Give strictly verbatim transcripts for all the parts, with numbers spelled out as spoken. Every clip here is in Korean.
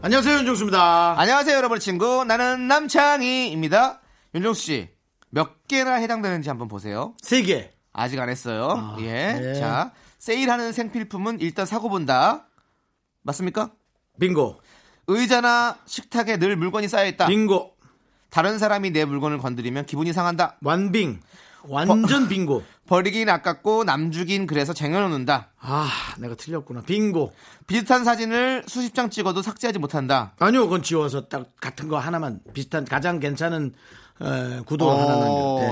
안녕하세요, 윤종수입니다. 안녕하세요, 여러분의 친구. 나는 남창희입니다. 윤종수 씨, 몇 개나 해당되는지 한번 보세요. 세 개. 아직 안 했어요. 아, 예. 네. 자, 세일하는 생필품은 일단 사고 본다. 맞습니까? 빙고. 의자나 식탁에 늘 물건이 쌓여있다. 빙고. 다른 사람이 내 물건을 건드리면 기분이 상한다. 완빙. 완전 버, 빙고. 버리긴 아깝고 남주긴 그래서 쟁여놓는다. 아, 내가 틀렸구나. 빙고. 비슷한 사진을 수십 장 찍어도 삭제하지 못한다. 아니요, 그건 지워서 딱 같은 거 하나만, 비슷한 가장 괜찮은 에, 구도 어, 하나만.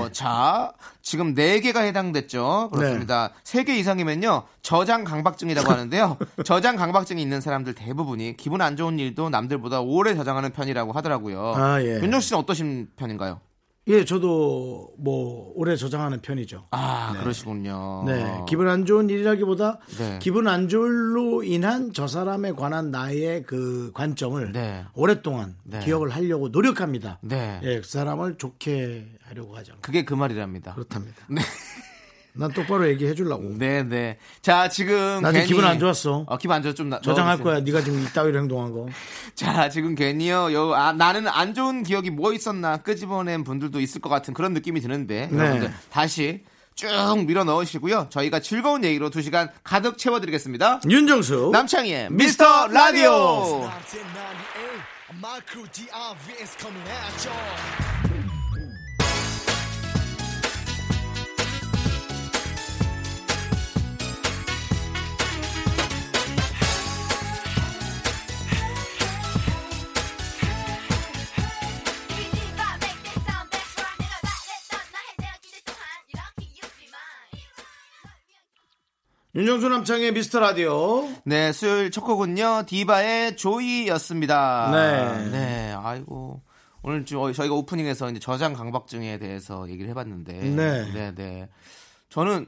네. 자, 지금 네 개가 해당됐죠. 그렇습니다. 네. 세 개 이상이면요 저장 강박증이라고 하는데요. 저장 강박증이 있는 사람들 대부분이 기분 안 좋은 일도 남들보다 오래 저장하는 편이라고 하더라고요. 아, 예. 윤정 씨는 어떠신 편인가요? 예, 저도 뭐 오래 저장하는 편이죠. 아, 네. 그러시군요. 네, 기분 안 좋은 일이라기보다 네. 기분 안 좋을로 인한 저 사람에 관한 나의 그 관점을 네. 오랫동안 네. 기억을 하려고 노력합니다. 네, 예, 그 사람을 좋게 하려고 하죠. 그게 그 말이랍니다. 그렇답니다. 네. 난 똑바로 얘기해 주려고. 네, 네. 자, 지금 나 괜히... 기분 안 좋았어. 어, 기분 안 좋아. 좀 나... 저장할 거야. 네가 지금 이따위로 행동한 거. 자, 지금 괜히요. 요, 아, 나는 안 좋은 기억이 뭐 있었나 끄집어낸 분들도 있을 것 같은 그런 느낌이 드는데 네. 여러분들 다시 쭉 밀어 넣으시고요. 저희가 즐거운 얘기로 두 시간 가득 채워드리겠습니다. 윤정수 남창희의 미스터 라디오. 윤정수 남창의 미스터라디오. 네, 수요일 첫 곡은요 디바의 조이였습니다. 네, 네. 아이고, 오늘 저희가 오프닝에서 이제 저장 강박증에 대해서 얘기를 해봤는데 네, 네, 네. 저는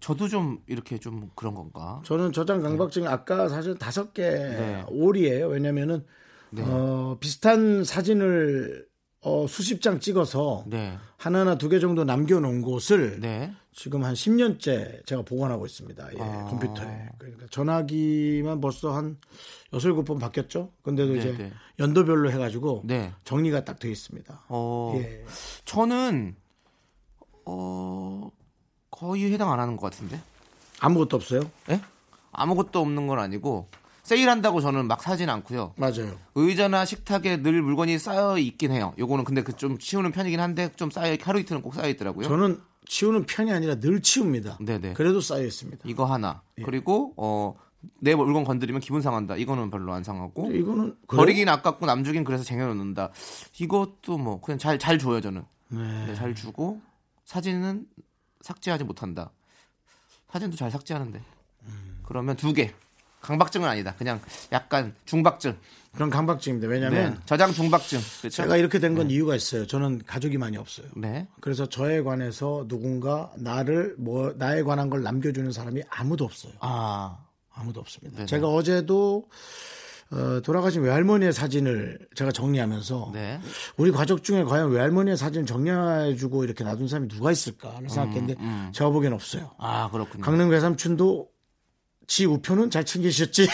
저도 좀 이렇게 좀 그런 건가? 저는 저장 강박증이 네. 아까 사실 다섯 개 네. 올이에요. 왜냐면은 네. 어, 비슷한 사진을 어, 수십 장 찍어서 네. 하나나 두 개 정도 남겨놓은 곳을 네. 지금 한 십 년째 제가 보관하고 있습니다. 예, 아... 컴퓨터에. 그러니까 전화기만 벌써 한 여섯, 일곱 번 바뀌었죠. 근데도 네네. 이제 연도별로 해가지고 네. 정리가 딱 되어 있습니다. 어... 예. 저는 어... 거의 해당 안 하는 것 같은데. 아무것도 없어요? 예? 아무것도 없는 건 아니고 세일한다고 저는 막 사진 않고요. 맞아요. 의자나 식탁에 늘 물건이 쌓여 있긴 해요. 요거는 근데 그 좀 치우는 편이긴 한데 좀 쌓여, 하루 이틀은 꼭 쌓여 있더라고요. 저는 치우는 편이 아니라 늘 치웁니다. 네네. 그래도 쌓여 있습니다. 이거 하나. 예. 그리고 어, 내 물건 건드리면 기분 상한다. 이거는 별로 안 상하고. 이거는 버리긴 그래요? 아깝고 남주긴 그래서 쟁여놓는다. 이것도 뭐 그냥 잘, 잘 줘요 저는. 네. 네, 잘 주고 사진은 삭제하지 못한다. 사진도 잘 삭제하는데. 음. 그러면 두 개. 강박증은 아니다. 그냥 약간 중박증. 그런 강박증입니다. 왜냐하면 네. 저장 중박증. 그렇죠? 제가 이렇게 된 건 네. 이유가 있어요. 저는 가족이 많이 없어요. 네. 그래서 저에 관해서 누군가 나를 뭐 나에 관한 걸 남겨주는 사람이 아무도 없어요. 아, 아무도 없습니다. 네네. 제가 어제도 어, 돌아가신 외할머니의 사진을 제가 정리하면서 네. 우리 가족 중에 과연 외할머니의 사진 정리해주고 이렇게 놔둔 사람이 누가 있을까를 생각했는데 음, 음. 제가 보기엔 없어요. 아, 그렇군요. 강릉 외삼촌도 지 우표는 잘 챙기셨지.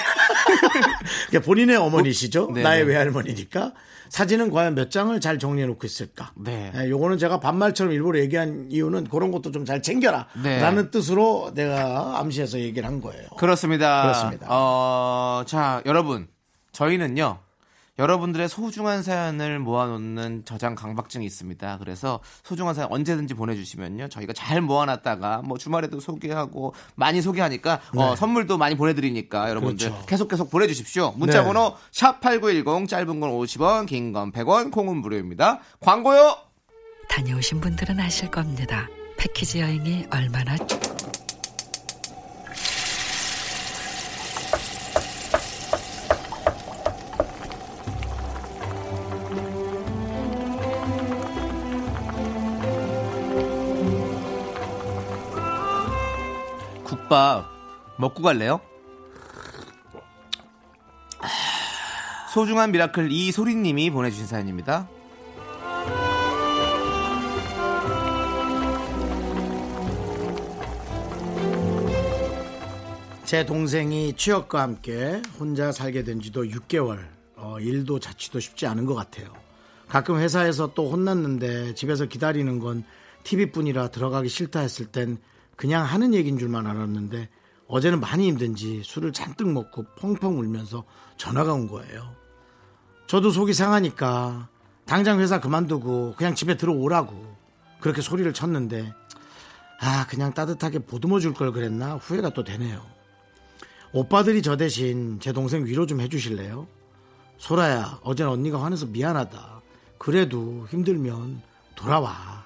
그러니까 본인의 어머니시죠. 네. 나의 외할머니니까 사진은 과연 몇 장을 잘 정리해놓고 있을까. 네. 네, 요거는 제가 반말처럼 일부러 얘기한 이유는 그런 것도 좀 잘 챙겨라 네. 라는 뜻으로 내가 암시해서 얘기를 한 거예요. 그렇습니다. 그렇습니다. 어, 자, 여러분 저희는요 여러분들의 소중한 사연을 모아놓는 저장 강박증이 있습니다. 그래서 소중한 사연 언제든지 보내주시면요 저희가 잘 모아놨다가 뭐 주말에도 소개하고 많이 소개하니까 네. 어, 선물도 많이 보내드리니까 여러분들 그렇죠. 계속 계속 보내주십시오. 문자번호 네. 샵팔구일공 짧은 건 오십 원 긴 건 백 원 콩은 무료입니다. 광고요. 다녀오신 분들은 아실 겁니다. 패키지 여행이 얼마나 국밥 먹고 갈래요? 소중한 미라클 이소리님이 보내주신 사연입니다. 제 동생이 취업과 함께 혼자 살게 된 지도 육 개월. 어, 일도 자취도 쉽지 않은 것 같아요. 가끔 회사에서 또 혼났는데 집에서 기다리는 건 티비뿐이라 들어가기 싫다 했을 땐 그냥 하는 얘기인 줄만 알았는데 어제는 많이 힘든지 술을 잔뜩 먹고 펑펑 울면서 전화가 온 거예요. 저도 속이 상하니까 당장 회사 그만두고 그냥 집에 들어오라고 그렇게 소리를 쳤는데 아 그냥 따뜻하게 보듬어 줄 걸 그랬나 후회가 또 되네요. 오빠들이 저 대신 제 동생 위로 좀 해주실래요? 소라야 어제는 언니가 화내서 미안하다. 그래도 힘들면 돌아와.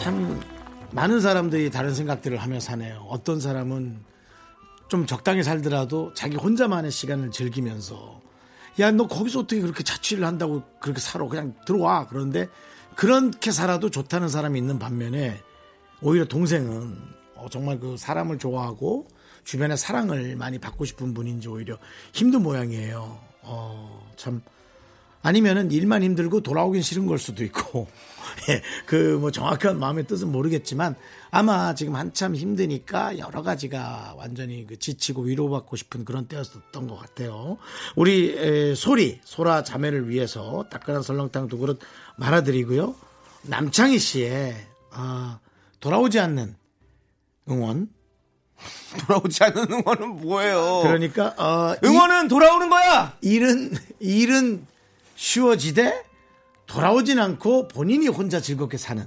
참 많은 사람들이 다른 생각들을 하며 사네요. 어떤 사람은 좀 적당히 살더라도 자기 혼자만의 시간을 즐기면서 야, 너 거기서 어떻게 그렇게 자취를 한다고 그렇게 살아. 그냥 들어와. 그런데 그렇게 살아도 좋다는 사람이 있는 반면에 오히려 동생은 정말 그 사람을 좋아하고 주변의 사랑을 많이 받고 싶은 분인지 오히려 힘든 모양이에요. 어, 참... 아니면은 일만 힘들고 돌아오긴 싫은 걸 수도 있고, 예, 그 뭐 정확한 마음의 뜻은 모르겠지만 아마 지금 한참 힘드니까 여러 가지가 완전히 그 지치고 위로받고 싶은 그런 때였던 것 같아요. 우리 에, 소리 소라 자매를 위해서 따끈한 설렁탕 두 그릇 말아드리고요. 남창희 씨의 아, 돌아오지 않는 응원. 돌아오지 않는 응원은 뭐예요? 그러니까 어, 응원은 이, 돌아오는 거야. 일은 일은 쉬워지되 돌아오진 않고 본인이 혼자 즐겁게 사는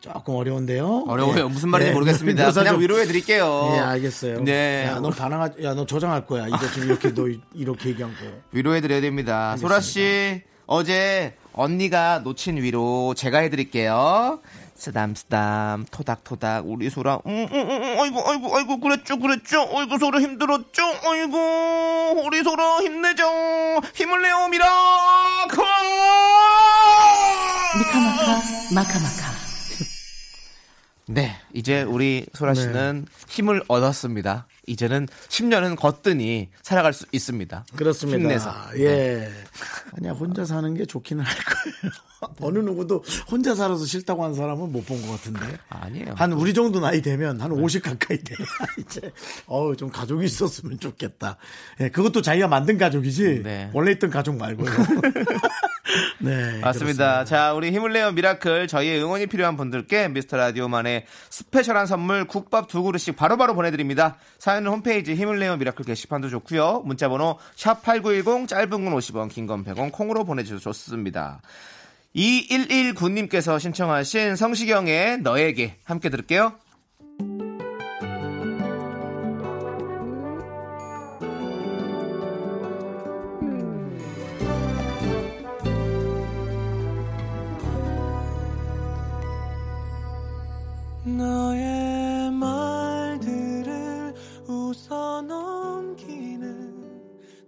조금 어려운데요. 어려워요. 예. 무슨 말인지 예. 모르겠습니다. 그냥 위로해 드릴게요. 예, 알겠어요. 네, 야, 너 반항하, 야, 너 저장할 거야. 이거 지금 이렇게 너 이렇게 얘기한 거. 위로해 드려야 됩니다. 소라 씨 어제 언니가 놓친 위로 제가 해드릴게요. 쓰담쓰담 토닥토닥 우리 소라 음, 음, 음, 아이고 아이고 아이고 그랬죠 그랬죠 아이고 소라 힘들었죠 아이고 우리 소라 힘내죠 힘을 내요 미라카 미카마카 마카마카. 네 이제 우리 소라 씨는 네. 힘을 얻었습니다. 이제는 십 년은 거뜬히 살아갈 수 있습니다. 그렇습니다. 힘내서. 예. 아니야 혼자 사는 게 좋기는 할 거예요. 어느 누구도 혼자 살아서 싫다고 한 사람은 못 본 것 같은데. 아니에요. 한 우리 정도 나이 되면 한 오십 가까이 돼. 이제 어우 좀 가족이 있었으면 좋겠다. 예, 그것도 자기가 만든 가족이지. 네. 원래 있던 가족 말고요. 네, 맞습니다. 그렇습니다. 자, 우리 힘을 내요 미라클 저희의 응원이 필요한 분들께 미스터 라디오만의 스페셜한 선물 국밥 두 그릇씩 바로바로 바로 보내드립니다. 사연은 홈페이지 힘을 내요 미라클 게시판도 좋고요. 문자번호 샵팔구일공 짧은 건 오십 원 긴 건 백 원 콩으로 보내주셔도 좋습니다. 이일일구 님께서 신청하신 성시경의 너에게 함께 들을게요. 너의 말들을 웃어넘기는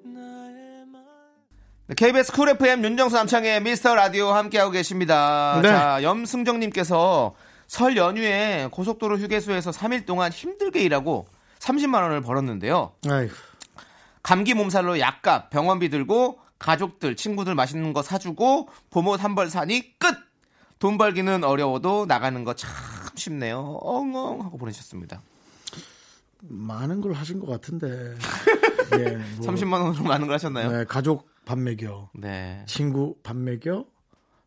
나의 말 케이비에스 쿨 에프엠 윤정수 남창의 미스터라디오 함께하고 계십니다. 네. 자, 염승정님께서 설 연휴에 고속도로 휴게소에서 삼 일 동안 힘들게 일하고 삼십만 원을 벌었는데요. 아이고. 감기 몸살로 약값 병원비 들고 가족들 친구들 맛있는 거 사주고 보모 삼 벌 사니 끝! 돈 벌기는 어려워도 나가는 거 참 쉽네요. 엉엉 하고 보내셨습니다. 많은 걸 하신 것 같은데. 예, 뭐, 삼십만 원으로 많은 걸 하셨나요? 네, 가족 밥 먹여. 네. 친구 밥 먹여.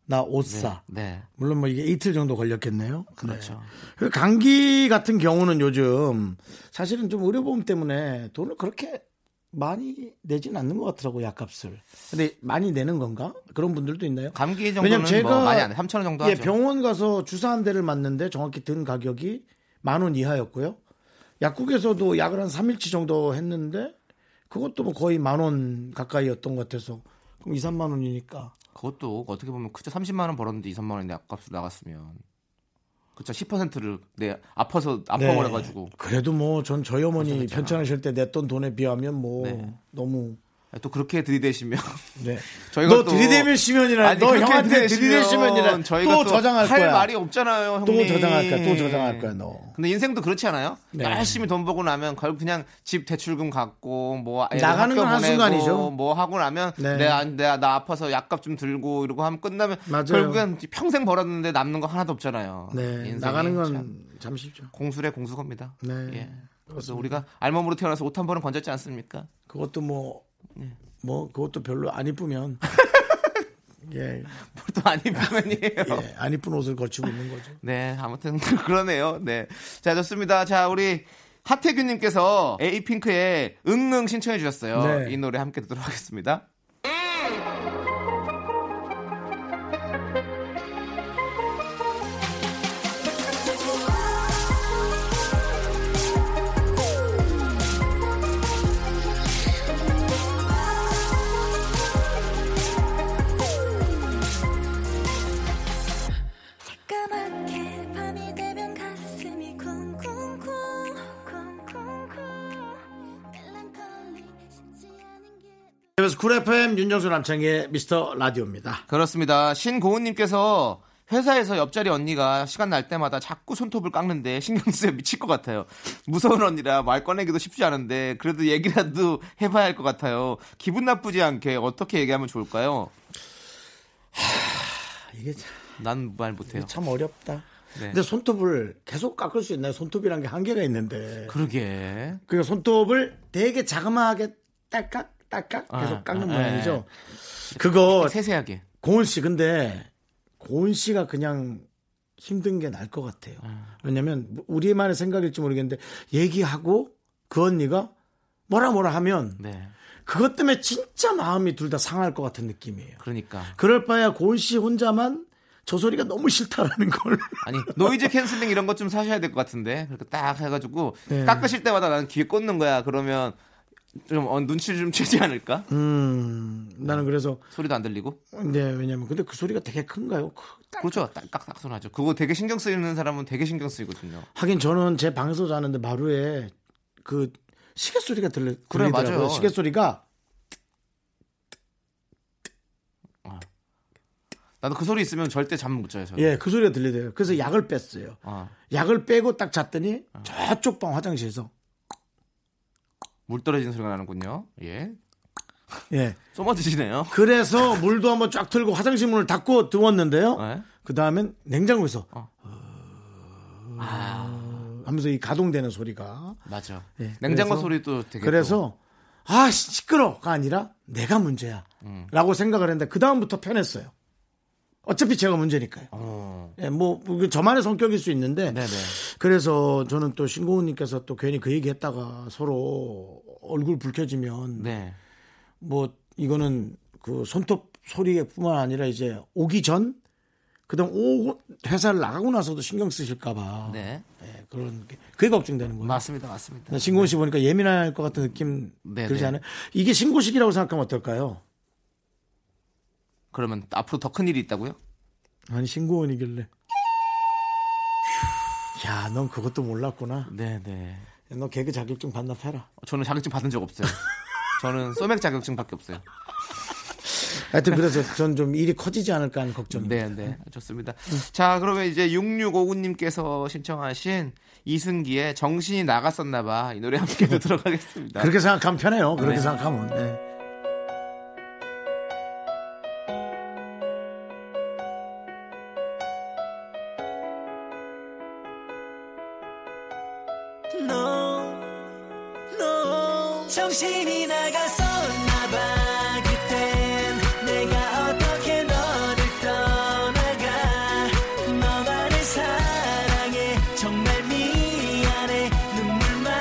나 옷 사. 네, 네. 물론 뭐 이게 이틀 정도 걸렸겠네요. 그렇죠. 네. 감기 같은 경우는 요즘 사실은 좀 의료보험 때문에 돈을 그렇게 많이 내진 않는 것 같더라고요. 약값을. 근데 많이 내는 건가? 그런 분들도 있나요? 감기 정도는 왜냐면 제가 뭐 많이 안 해요. 삼천 원 정도 하죠. 예, 병원 가서 주사 한 대를 맞는데 정확히 든 가격이 만 원 이하였고요. 약국에서도 약을 한 삼 일치 정도 했는데 그것도 뭐 거의 만 원 가까이였던 것 같아서 그럼 이, 삼만 원이니까 그것도 어떻게 보면 그저 삼십만 원 벌었는데 이, 삼만 원인데 약값으로 나갔으면 그쵸 십 퍼센트를 내 아파서 아파버려가지고 네. 그래도 뭐 전 저희 어머니 편찮으실 때 냈던 돈에 비하면 뭐 네. 너무 또 그렇게 들이대시면 네. 저희가 너 들이대시면이라 너 형한테 들이대시면이라 또 저장할 거야. 할 말이 없잖아요, 형님. 또 저장할 거야. 또 저장할 거야, 너. 근데 인생도 그렇지 않아요? 네. 열심히 돈 벌고 나면 결국 그냥 집 대출금 갖고 뭐 나가는 건 한순간이죠. 뭐 하고 나면 네. 내가 내가 나 아파서 약값 좀 들고 이러고 하면 끝나면 맞아요. 결국엔 평생 벌었는데 남는 거 하나도 없잖아요. 네. 나가는 건 잠시죠. 공수래 공수겁니다. 네. 예. 그래서 우리가 알몸으로 태어나서 옷 한 번은 건졌지 않습니까? 그것도 뭐 네. 뭐 그것도 별로 안 이쁘면 예 또 안 이쁘면이에요. 예, 안 이쁜 옷을 걸치고 있는 거죠. 네 아무튼 그러네요. 네 자 좋습니다. 자 우리 하태규님께서 에이핑크의 응응 신청해 주셨어요. 네. 이 노래 함께 듣도록 하겠습니다. 케이비에스 쿨 에프엠 윤정수 남창희의 미스터 라디오입니다. 그렇습니다. 신고은님께서 회사에서 옆자리 언니가 시간 날 때마다 자꾸 손톱을 깎는데 신경 쓰여 미칠 것 같아요. 무서운 언니라 말 꺼내기도 쉽지 않은데 그래도 얘기라도 해봐야 할 것 같아요. 기분 나쁘지 않게 어떻게 얘기하면 좋을까요? 하... 이게 참... 난 말 못해요. 참 어렵다. 네. 근데 손톱을 계속 깎을 수 있나요? 손톱이란 게 한계가 있는데. 그러게. 그러니까 손톱을 되게 자그마하게 딸깍 딱깍 계속 아, 깎는 아, 모양이죠. 아, 그거 세세하게. 고은 씨 근데 고은 씨가 그냥 힘든 게 날 것 같아요. 아. 왜냐면 우리만의 생각일지 모르겠는데 얘기하고 그 언니가 뭐라 뭐라 하면 네. 그것 때문에 진짜 마음이 둘 다 상할 것 같은 느낌이에요. 그러니까. 그럴 바에야 고은 씨 혼자만 저 소리가 너무 싫다라는 걸. 아니 노이즈 캔슬링 이런 것 좀 사셔야 될 것 같은데 그렇게 딱 해가지고 네. 깎으실 때마다 나는 귀에 꽂는 거야. 그러면. 좀 어, 눈치를 좀 채지 않을까? 음, 나는 그래서 소리도 안 들리고. 네, 왜냐면 근데 그 소리가 되게 큰가요? 그, 딱, 그렇죠, 딱딱딱 소리죠. 그거 되게 신경 쓰이는 사람은 되게 신경 쓰이거든요. 하긴 저는 제 방에서 자는데 마루에 그 시계 소리가 들려. 그래 맞아요. 시계 소리가. 아. 나도 그 소리 있으면 절대 잠 못 자요. 저는. 예, 그 소리가 들리대요. 그래서 약을 뺐어요. 아. 약을 빼고 딱 잤더니 아. 저쪽 방 화장실에서. 물 떨어지는 소리가 나는군요. 예. 예. 쏘아드시네요. 그래서 물도 한번 쫙 틀고 화장실 문을 닫고 들어왔는데요. 네. 그 다음엔 냉장고에서 어. 아. 하면서 이 가동되는 소리가. 맞아. 예. 냉장고 그래서, 소리도 되게. 그래서 또. 아 시끄러가 아니라 내가 문제야. 음. 라고 생각을 했는데 그 다음부터 편했어요. 어차피 제가 문제니까요. 어. 예, 뭐 저만의 성격일 수 있는데 네네. 그래서 저는 또 신고은님께서 또 괜히 그 얘기했다가 서로 얼굴 붉혀지면 네. 뭐 이거는 그 손톱 소리뿐만 아니라 이제 오기 전 그다음 오 회사를 나가고 나서도 신경 쓰실까봐 네. 예, 그런 게 그게 걱정되는 거예요. 맞습니다, 맞습니다. 신고은 씨 네. 보니까 예민할 것 같은 느낌 네네. 들지 않아요? 이게 신고식이라고 생각하면 어떨까요? 그러면 앞으로 더 큰 일이 있다고요? 아니 신고원이길래. 야, 넌 그것도 몰랐구나. 네네. 너 개그 자격증 반납해라. 저는 자격증 받은 적 없어요. 저는 소맥 자격증밖에 없어요. 하여튼 그래서 전 좀 일이 커지지 않을까 하는 걱정입니다. 네네. 좋습니다. 자 그러면 이제 육육오구 님께서 신청하신 이승기의 정신이 나갔었나봐 이 노래 함께 듣도록 하겠습니다. 그렇게 생각하면 편해요. 그렇게 네. 생각하면. 네. 정신이 나갔었나봐 그땐 내가 어떻게 너를 떠나가 너만을 사랑해 정말 미안해 눈물만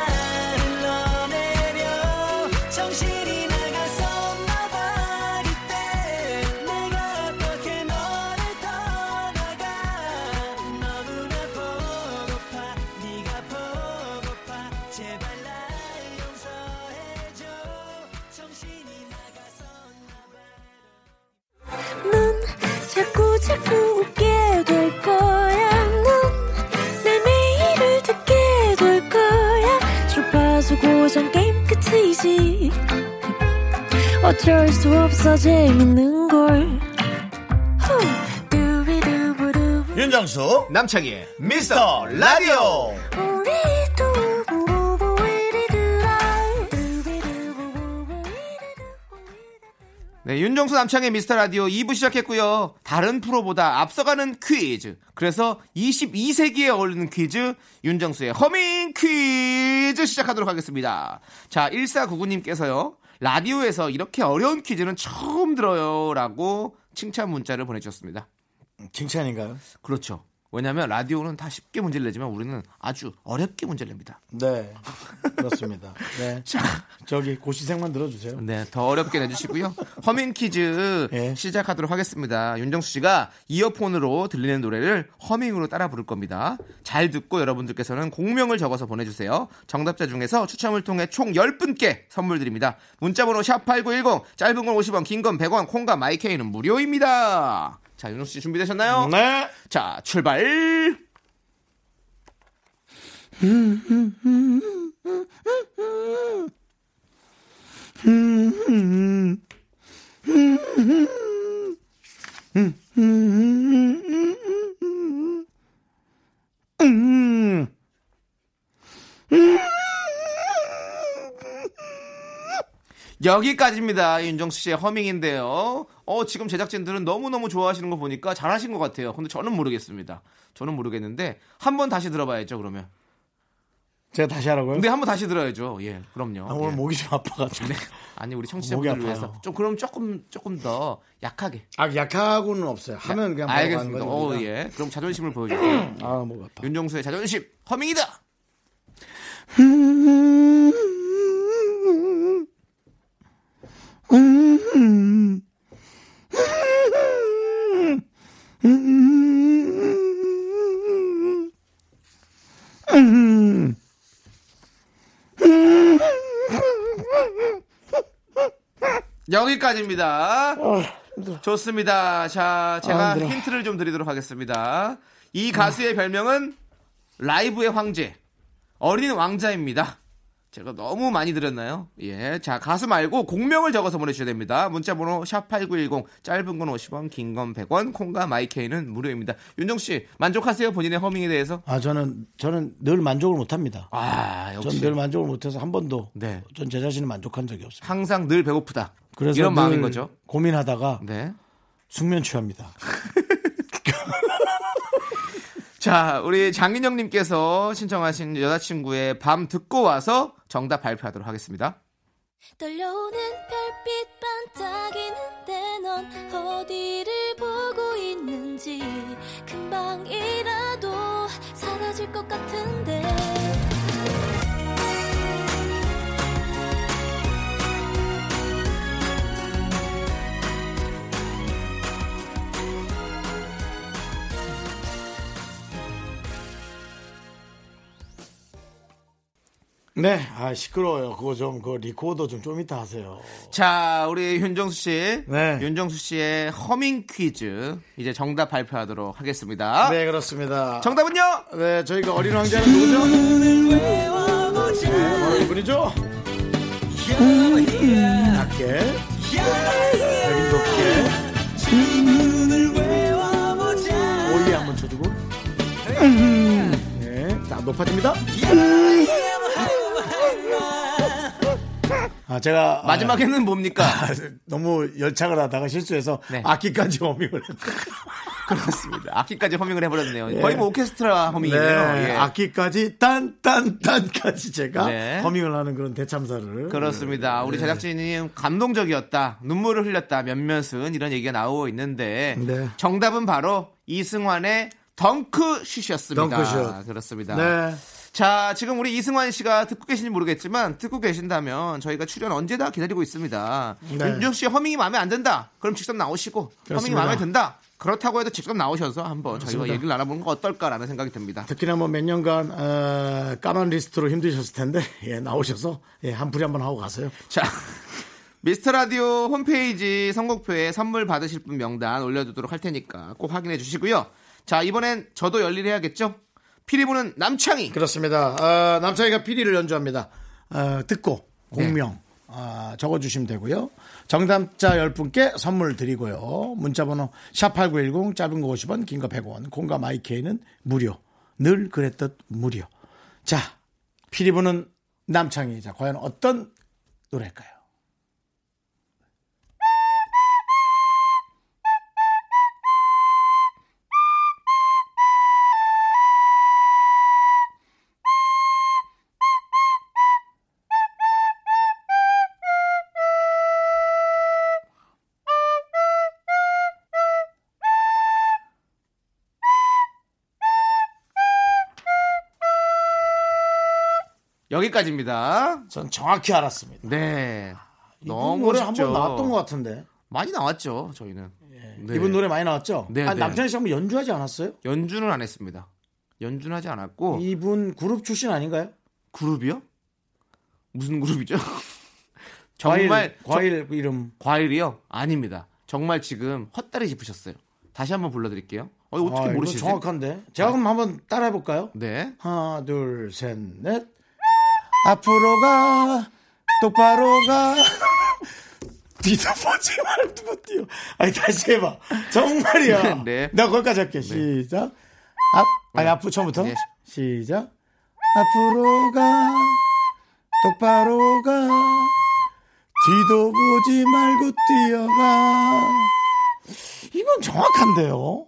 흘러내려 정신이 나갔었나봐 그땐 내가 어떻게 너를 떠나가 너무나 보고파 네가 보고파 제발 날 용서해. 어쩔 수 없어 재밌는걸. 윤정수 남창희 미스터 라디오. 네, 윤정수 남창의 미스터라디오 이 부 시작했고요. 다른 프로보다 앞서가는 퀴즈, 그래서 이십이 세기에 어울리는 퀴즈, 윤정수의 허밍 퀴즈 시작하도록 하겠습니다. 자, 일사구구님께서요, 라디오에서 이렇게 어려운 퀴즈는 처음 들어요 라고 칭찬 문자를 보내주셨습니다. 칭찬인가요? 그렇죠. 왜냐하면 라디오는 다 쉽게 문제를 내지만 우리는 아주 어렵게 문제를 냅니다. 네, 그렇습니다. 네. 자, 저기 고시생만 들어주세요. 네, 더 어렵게 내주시고요. 허밍 퀴즈 네. 시작하도록 하겠습니다. 윤정수 씨가 이어폰으로 들리는 노래를 허밍으로 따라 부를 겁니다. 잘 듣고 여러분들께서는 공명을 적어서 보내주세요. 정답자 중에서 추첨을 통해 총 열 분께 선물 드립니다. 문자번호 샵팔구일공, 짧은 건 오십 원, 긴 건 백 원, 콩과 마이케이는 무료입니다. 자, 윤종수 씨 준비되셨나요? 네. 자, 출발. 여기까지입니다. 윤정수 씨의 허밍인데요. 어, 지금 제작진들은 너무너무 좋아하시는 거 보니까 잘하신 것 같아요. 근데 저는 모르겠습니다. 저는 모르겠는데 한번 다시 들어봐야죠, 그러면. 제가 다시 하라고요? 근데 한번 다시 들어야죠. 예, 그럼요. 아, 오늘 예. 목이 좀 아파가지고. 네. 아니, 우리 청취자분들 위해서. 좀, 그럼 조금, 조금 더 약하게. 아, 약하고는 없어요. 하면 그냥 바로 가는 거죠. 어, 예. 그럼 자존심을 보여주세요. 아, 목 아파. 윤정수의 자존심, 허밍이다! 음. 음. 음. 음. 여기까지입니다. 어, 좋습니다. 자, 제가 아, 힌트를 좀 드리도록 하겠습니다. 이 가수의 별명은 라이브의 황제, 어린 왕자입니다. 제가 너무 많이 드렸나요? 예, 자, 가수 말고 공명을 적어서 보내주셔야 됩니다. 문자번호 샵팔구일공, 짧은 건 오십 원, 긴 건 백 원, 콩과 마이케이는 무료입니다. 윤정씨 만족하세요? 본인의 허밍에 대해서? 아, 저는 저는 늘 만족을 못합니다. 아, 역시. 전 늘 만족을 못해서 한 번도 네. 전 제 자신을 만족한 적이 없어요. 항상 늘 배고프다. 그래서 이런 마음인 거죠. 고민하다가 네. 숙면 취합니다. 자, 우리 장인영님께서 신청하신 여자친구의 밤 듣고 와서 정답 발표하도록 하겠습니다. 떨려오는 별빛 반짝이는데 넌 어디를 보고 있는지 금방이라도 사라질 것 같은데 네, 아, 시끄러워요. 그거 좀, 그 리코더 좀 좀 이따 하세요. 자, 우리 윤정수 씨, 네. 윤정수 씨의 허밍 퀴즈 이제 정답 발표하도록 하겠습니다. 네, 그렇습니다. 정답은요? 네, 저희가 어린 왕자는 누구죠? 네, 이분이죠. 낮게, 여긴 높게, 오이 한번 쳐주고, 네, 자, 높아집니다. 아, 제가 마지막에는 뭡니까? 아, 너무 열창을 하다가 실수해서 네. 악기까지 허밍을 그렇습니다. 악기까지 허밍을 해버렸네요. 네. 거의 뭐 오케스트라 허밍이네요. 네. 예. 악기까지 딴딴딴까지 제가 네. 허밍을 하는 그런 대참사를. 그렇습니다. 네. 우리 제작진이 감동적이었다, 눈물을 흘렸다, 몇몇은 이런 얘기가 나오고 있는데 네. 정답은 바로 이승환의 덩크슛이었습니다. 덩크슛. 그렇습니다. 네. 자, 지금 우리 이승환 씨가 듣고 계신지 모르겠지만 듣고 계신다면 저희가 출연 언제 다 기다리고 있습니다. 네. 윤종 씨 허밍이 마음에 안 든다. 그럼 직접 나오시고 그렇습니다. 허밍이 마음에 든다. 그렇다고 해도 직접 나오셔서 한번 그렇습니다. 저희와 얘기를 나눠보는 거 어떨까라는 생각이 듭니다. 특히나 뭐 몇 년간 어, 까만 리스트로 힘드셨을 텐데 예, 나오셔서 예, 한풀이 한번 하고 가세요. 자, 미스터라디오 홈페이지 선곡표에 선물 받으실 분 명단 올려두도록 할 테니까 꼭 확인해 주시고요. 자, 이번엔 저도 열일 해야겠죠? 피리부는 남창희. 그렇습니다. 어, 남창희가 피리를 연주합니다. 어, 듣고 공명 네. 아, 적어주시면 되고요. 정답자 열 분께 선물 드리고요. 문자번호 샵팔구일공, 짧은 거 오십 원, 긴 거 백 원, 공과 마이케이는 무료. 늘 그랬듯 무료. 자, 피리부는 남창희이자 과연 어떤 노래일까요? 여기까지입니다. 전 정확히 알았습니다. 네, 너무 노래 한 번 나왔던 것 같은데. 많이 나왔죠, 저희는. 예. 네. 이분 노래 많이 나왔죠. 네, 아, 네. 남창희 씨 한번 연주하지 않았어요? 연주는 안 했습니다. 연주는 하지 않았고. 이분 그룹 출신 아닌가요? 그룹이요? 무슨 그룹이죠? 정말 과일, 과일 이름. 과일이요? 아닙니다. 정말 지금 헛다리 짚으셨어요. 다시 한번 불러드릴게요. 어, 어떻게 아, 모르시지? 정확한데. 제가 그럼 한번 따라해 볼까요? 네. 하나, 둘, 셋, 넷. 앞으로 가, 똑바로 가. 뒤덮어지 말도 못 뛰어. 아니, 다시 해봐. 정말이야. 네. 내가 거기까지 할게. 네. 시작. 앞, 아니, 앞으로 처음부터. 네. 시작. 앞으로 가, 똑바로 가. 뒤도 보지 말고 뛰어가. 이건 정확한데요.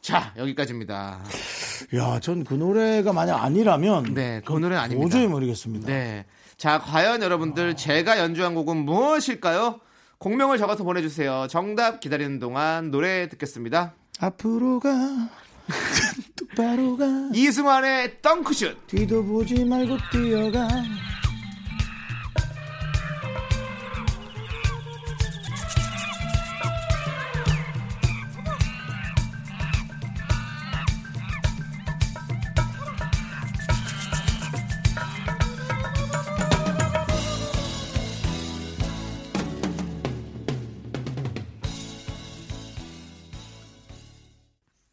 자, 여기까지입니다. 야, 전 그 노래가 만약 아니라면 네, 그 노래는 아닙니다. 도저히 모르겠습니다. 네. 자, 과연 여러분들 아... 제가 연주한 곡은 무엇일까요? 공명을 적어서 보내주세요. 정답 기다리는 동안 노래 듣겠습니다. 앞으로 가, 똑바로 가. 이승환의 덩크슛. 뒤도 보지 말고 뛰어가.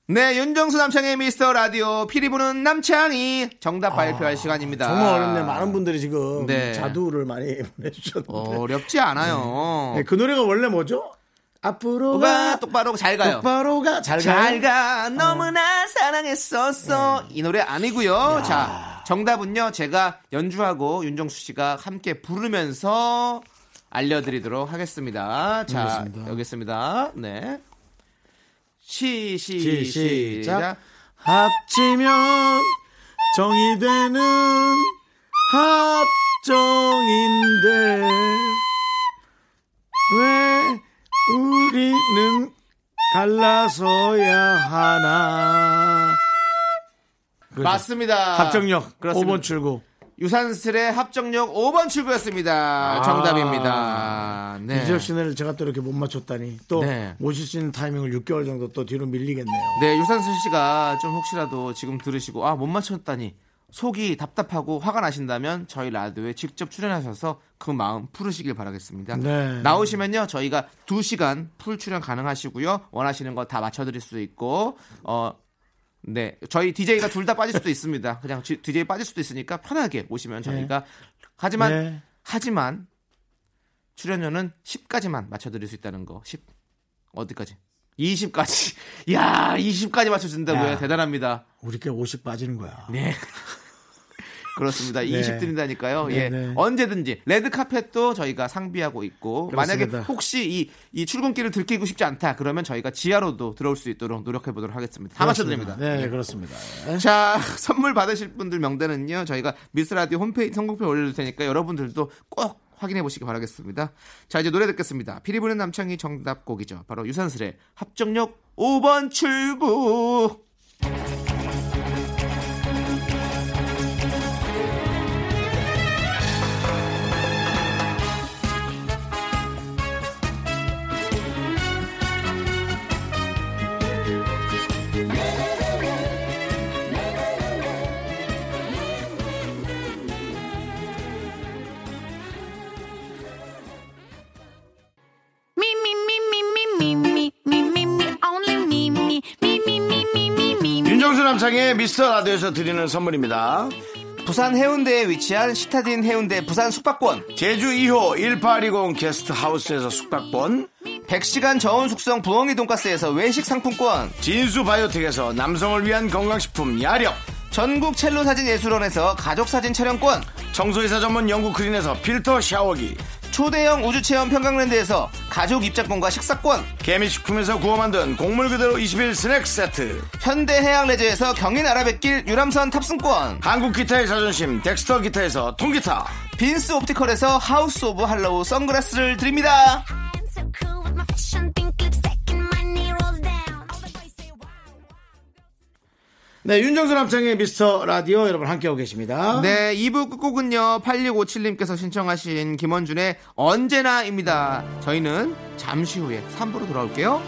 네, 윤정수 남창의 미스터 라디오 피리부는 남창이 정답 발표할 아, 시간입니다. 정말 어렵네요. 많은 분들이 지금 네. 자두를 많이 보내주셨는데 어렵지 않아요. 네. 네, 그 노래가 원래 뭐죠? 앞으로 가, 똑바로 잘 가요. 똑바로 가, 잘 가요. 잘 가, 너무나 어. 사랑했었어. 네. 이 노래 아니고요. 야. 자, 정답은요. 제가 연주하고 윤정수 씨가 함께 부르면서 알려드리도록 하겠습니다. 자, 알겠습니다. 여기 있습니다. 네. 시, 시, 시, 시작. 합치면 정이 되는 합정인데 왜 우리는 갈라서야 하나. 그렇죠. 맞습니다. 합정역 그렇습니다. 오 번 출구. 유산슬의 합정역 오 번 출구였습니다. 아, 정답입니다. 네. 이지혁 씨는 제가 또 이렇게 못 맞췄다니 또 네. 모실 수 있는 타이밍을 육 개월 정도 또 뒤로 밀리겠네요. 네, 유산슬 씨가 좀 혹시라도 지금 들으시고 아, 못 맞췄다니 속이 답답하고 화가 나신다면 저희 라디오에 직접 출연하셔서 그 마음 풀으시길 바라겠습니다. 네. 나오시면요 저희가 두 시간 풀 출연 가능하시고요. 원하시는 거 다 맞춰드릴 수 있고 어. 네, 저희 디제이가 둘 다 빠질 수도 있습니다. 그냥 디제이 빠질 수도 있으니까 편하게 오시면 저희가 네. 하지만 네. 하지만 출연료는 십까지만 맞춰드릴 수 있다는 거. 십 어디까지? 이십까지. 야, 이십까지 맞춰준다고요. 야, 대단합니다. 우리 꽤 오십 빠지는 거야. 네. 그렇습니다. 네. 이십 드린다니까요. 네, 예. 네. 언제든지 레드 카펫도 저희가 상비하고 있고 그렇습니다. 만약에 혹시 이, 이 출근길을 들키고 싶지 않다 그러면 저희가 지하로도 들어올 수 있도록 노력해 보도록 하겠습니다. 다 맞춰드립니다. 네, 네. 그렇습니다. 네. 자, 선물 받으실 분들 명단은요 저희가 미스라디오 홈페이지 선곡표에 올려둘 테니까 여러분들도 꼭 확인해 보시기 바라겠습니다. 자, 이제 노래 듣겠습니다. 피리 부는 남창이 정답곡이죠. 바로 유산슬의 합정역 오 번 출구. 남창의 미스터라디오에서 드리는 선물입니다. 부산 해운대에 위치한 시타딘 해운대 부산 숙박권, 제주 이 호 천팔백이십 게스트하우스에서 숙박권, 백 시간 저온 숙성 부엉이 돈가스에서 외식 상품권, 진수 바이오텍에서 남성을 위한 건강식품 야력, 전국 첼로 사진 예술원에서 가족 사진 촬영권, 청소이사 전문 영국 크린에서 필터 샤워기, 초대형 우주체험 평강랜드에서 가족 입장권과 식사권, 개미식품에서 구워 만든 곡물 그대로 이십일 스낵 세트, 현대해양레저에서 경인아라뱃길 유람선 탑승권, 한국기타의 자존심 덱스터기타에서 통기타, 빈스옵티컬에서 하우스 오브 할로우 선글라스를 드립니다. 네, 윤정수 남창의 미스터 라디오 여러분 함께하고 계십니다. 네, 이 부 끝곡은요 팔육오칠님께서 신청하신 김원준의 언제나입니다. 저희는 잠시 후에 삼 부로 돌아올게요.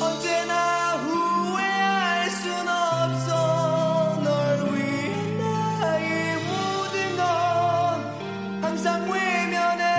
언제나 후회할 순 없어 널 위해 나의 모든 건 항상 외면해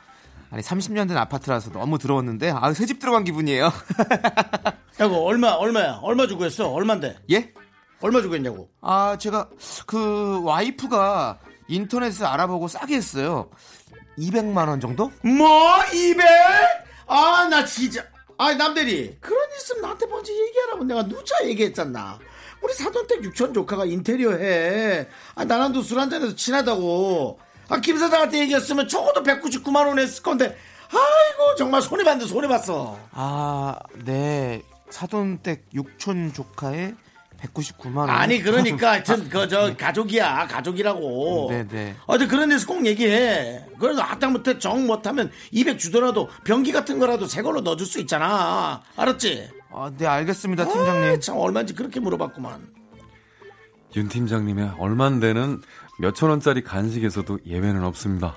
아니 삼십 년 된 아파트라서 너무 들어왔는데 아 새집 들어간 기분이에요. 야고 얼마 얼마야? 얼마 주고 했어? 얼만데? 예? 얼마 주고 했냐고? 아 제가 그 와이프가 인터넷을 알아보고 싸게 했어요. 이백만 원 정도? 뭐? 이백? 아, 나 진짜. 아, 남대리. 그런 일 있으면 나한테 먼저 얘기하라고 내가 누차 얘기했잖아. 우리 사돈댁 육촌 조카가 인테리어 해. 아, 나랑도 술 한잔해서 친하다고. 아, 김사장한테 얘기했으면 적어도 백구십구만 원 했을 건데. 아이고, 정말 손해봤네, 손해봤어. 아, 네. 사돈댁 육촌 조카의 백구십구만 원. 아니 그러니까 하여튼 그저 네. 가족이야 가족이라고. 네네. 어제 그런 데서 꼭 얘기해. 그래서 아땅못해 정 못하면 이백 주더라도 변기 같은 거라도 새 걸로 넣어줄 수 있잖아. 알았지? 아, 네 알겠습니다 팀장님. 아, 참 얼마인지 그렇게 물어봤구만. 윤 팀장님의 얼만데는 몇천 원짜리 간식에서도 예외는 없습니다.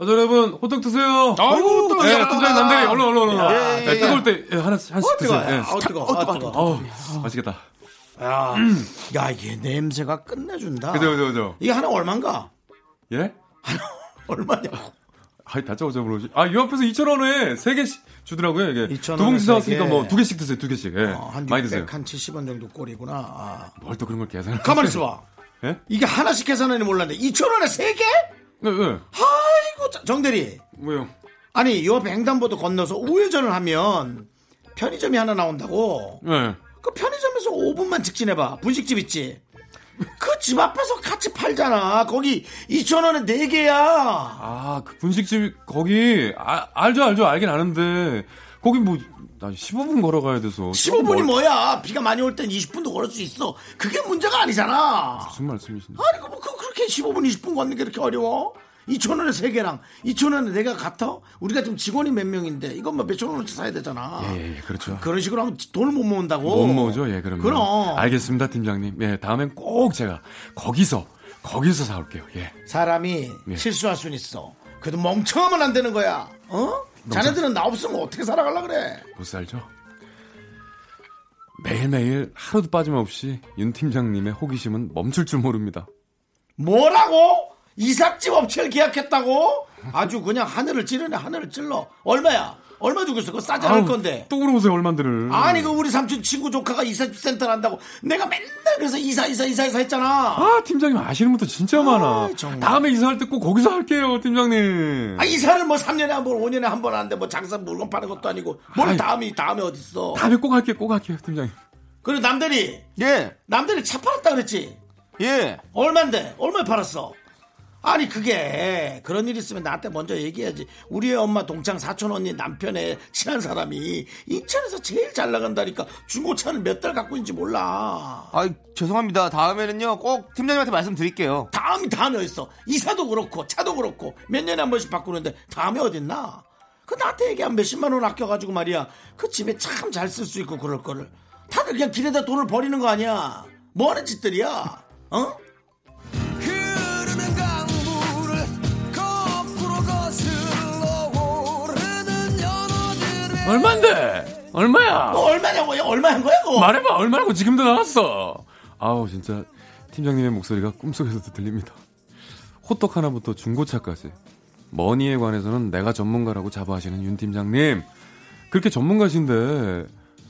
아, 여러분 호떡 드세요. 아이고 호떡. 예, 호떡 남들이 얼른 얼른 얼른. 예, 예, 예. 뜨거울 때 예, 하나씩 하나씩 어, 드세요. 예. 아, 뜨거. 아, 뜨거. 어, 맛있겠다. 야, 음. 야, 이게 냄새가 끝내준다. 그죠, 그죠, 그죠. 이게 하나 얼마인가? 예? 하나 얼마냐? 아이 다짜고짜 물어보지. 아, 요 앞에서 이천 원에 세 개씩 주더라고요. 이게 두 봉지 사왔으니까 뭐 두 개씩 드세요. 두 개씩. 예. 어, 한 많이 드세요. 한 칠십 원 정도 꼴이구나. 아. 뭘 또 그런 걸 계산을? 가만히 있어봐. 예? 이게 하나씩 계산하니 몰랐는데 이천 원에 세 개? 네, 네. 정대리. 뭐요? 아니 요 앞에 횡단보도 건너서 우회전을 하면 편의점이 하나 나온다고. 네. 그 편의점에서 오 분만 직진해봐. 분식집 있지. 그 집 앞에서 같이 팔잖아. 거기 이천 원에 네 개야. 아, 그 분식집 거기 아, 알죠 알죠 알긴 아는데 거기 뭐 나 십오 분 걸어가야 돼서. 십오 분이 멀... 뭐야? 비가 많이 올 땐 이십 분도 걸을 수 있어. 그게 문제가 아니잖아. 무슨 말씀이신데? 아니 그 뭐 그렇게 십오 분 이십 분 걷는 게 그렇게 어려워? 이천 원에 세 개랑 이천 원에 내가 같아? 우리가 지금 직원이 몇 명인데 이건 뭐 몇천 원어치 사야 되잖아. 예, 예, 그렇죠. 그런 식으로 하면 돈을 못 모은다고. 못 모으죠. 예, 그러면. 그럼. 알겠습니다, 팀장님. 예, 다음엔 꼭 제가 거기서 거기서 사올게요. 예. 사람이 예. 실수할 수는 있어. 그래도 멍청하면 안 되는 거야. 어? 농사. 자네들은 나 없으면 어떻게 살아가려 그래? 못 살죠. 매일매일 하루도 빠짐없이 윤 팀장님의 호기심은 멈출 줄 모릅니다. 뭐라고? 이삭집 업체를 계약했다고? 아주 그냥 하늘을 찌르네, 하늘을 찔러. 얼마야? 얼마 주겠어? 그거 싸지 않을 건데. 또 물어보세요, 얼마들을. 아니, 그 우리 삼촌 친구 조카가 이사집 센터를 한다고. 내가 맨날 그래서 이사, 이사, 이사, 이사 했잖아. 아, 팀장님 아시는 분도 진짜 아, 많아. 정말. 다음에 이사할 때 꼭 거기서 할게요, 팀장님. 아, 이사를 뭐 삼 년에 한 번, 오 년에 한 번 하는데 뭐 장사 물건 파는 것도 아니고. 뭘 아이, 다음이, 다음에 어딨어. 다음에 꼭 할게요, 꼭 할게요, 팀장님. 그리고 남대리. 예. 남대리 차 팔았다 그랬지? 예. 얼만데? 얼마에 팔았어? 아니 그게 그런 일 있으면 나한테 먼저 얘기해야지. 우리의 엄마 동창 사촌 언니 남편의 친한 사람이 인천에서 제일 잘 나간다니까 중고차를 몇 달 갖고 있는지 몰라. 아 죄송합니다. 다음에는요 꼭 팀장님한테 말씀드릴게요. 다음이 다 넣었어. 이사도 그렇고 차도 그렇고 몇 년에 한 번씩 바꾸는데 다음이 어딨나. 그 나한테 얘기하면 몇십만 원 아껴가지고 말이야 그 집에 참 잘 쓸 수 있고 그럴 거를 다들 그냥 길에다 돈을 버리는 거 아니야. 뭐하는 짓들이야. 어? 얼만데? 얼마야? 너 얼마냐고? 얼마인 거야? 그거? 말해봐. 얼마라고 지금도 나왔어. 아우 진짜 팀장님의 목소리가 꿈속에서도 들립니다. 호떡 하나부터 중고차까지 머니에 관해서는 내가 전문가라고 자부하시는 윤 팀장님. 그렇게 전문가신데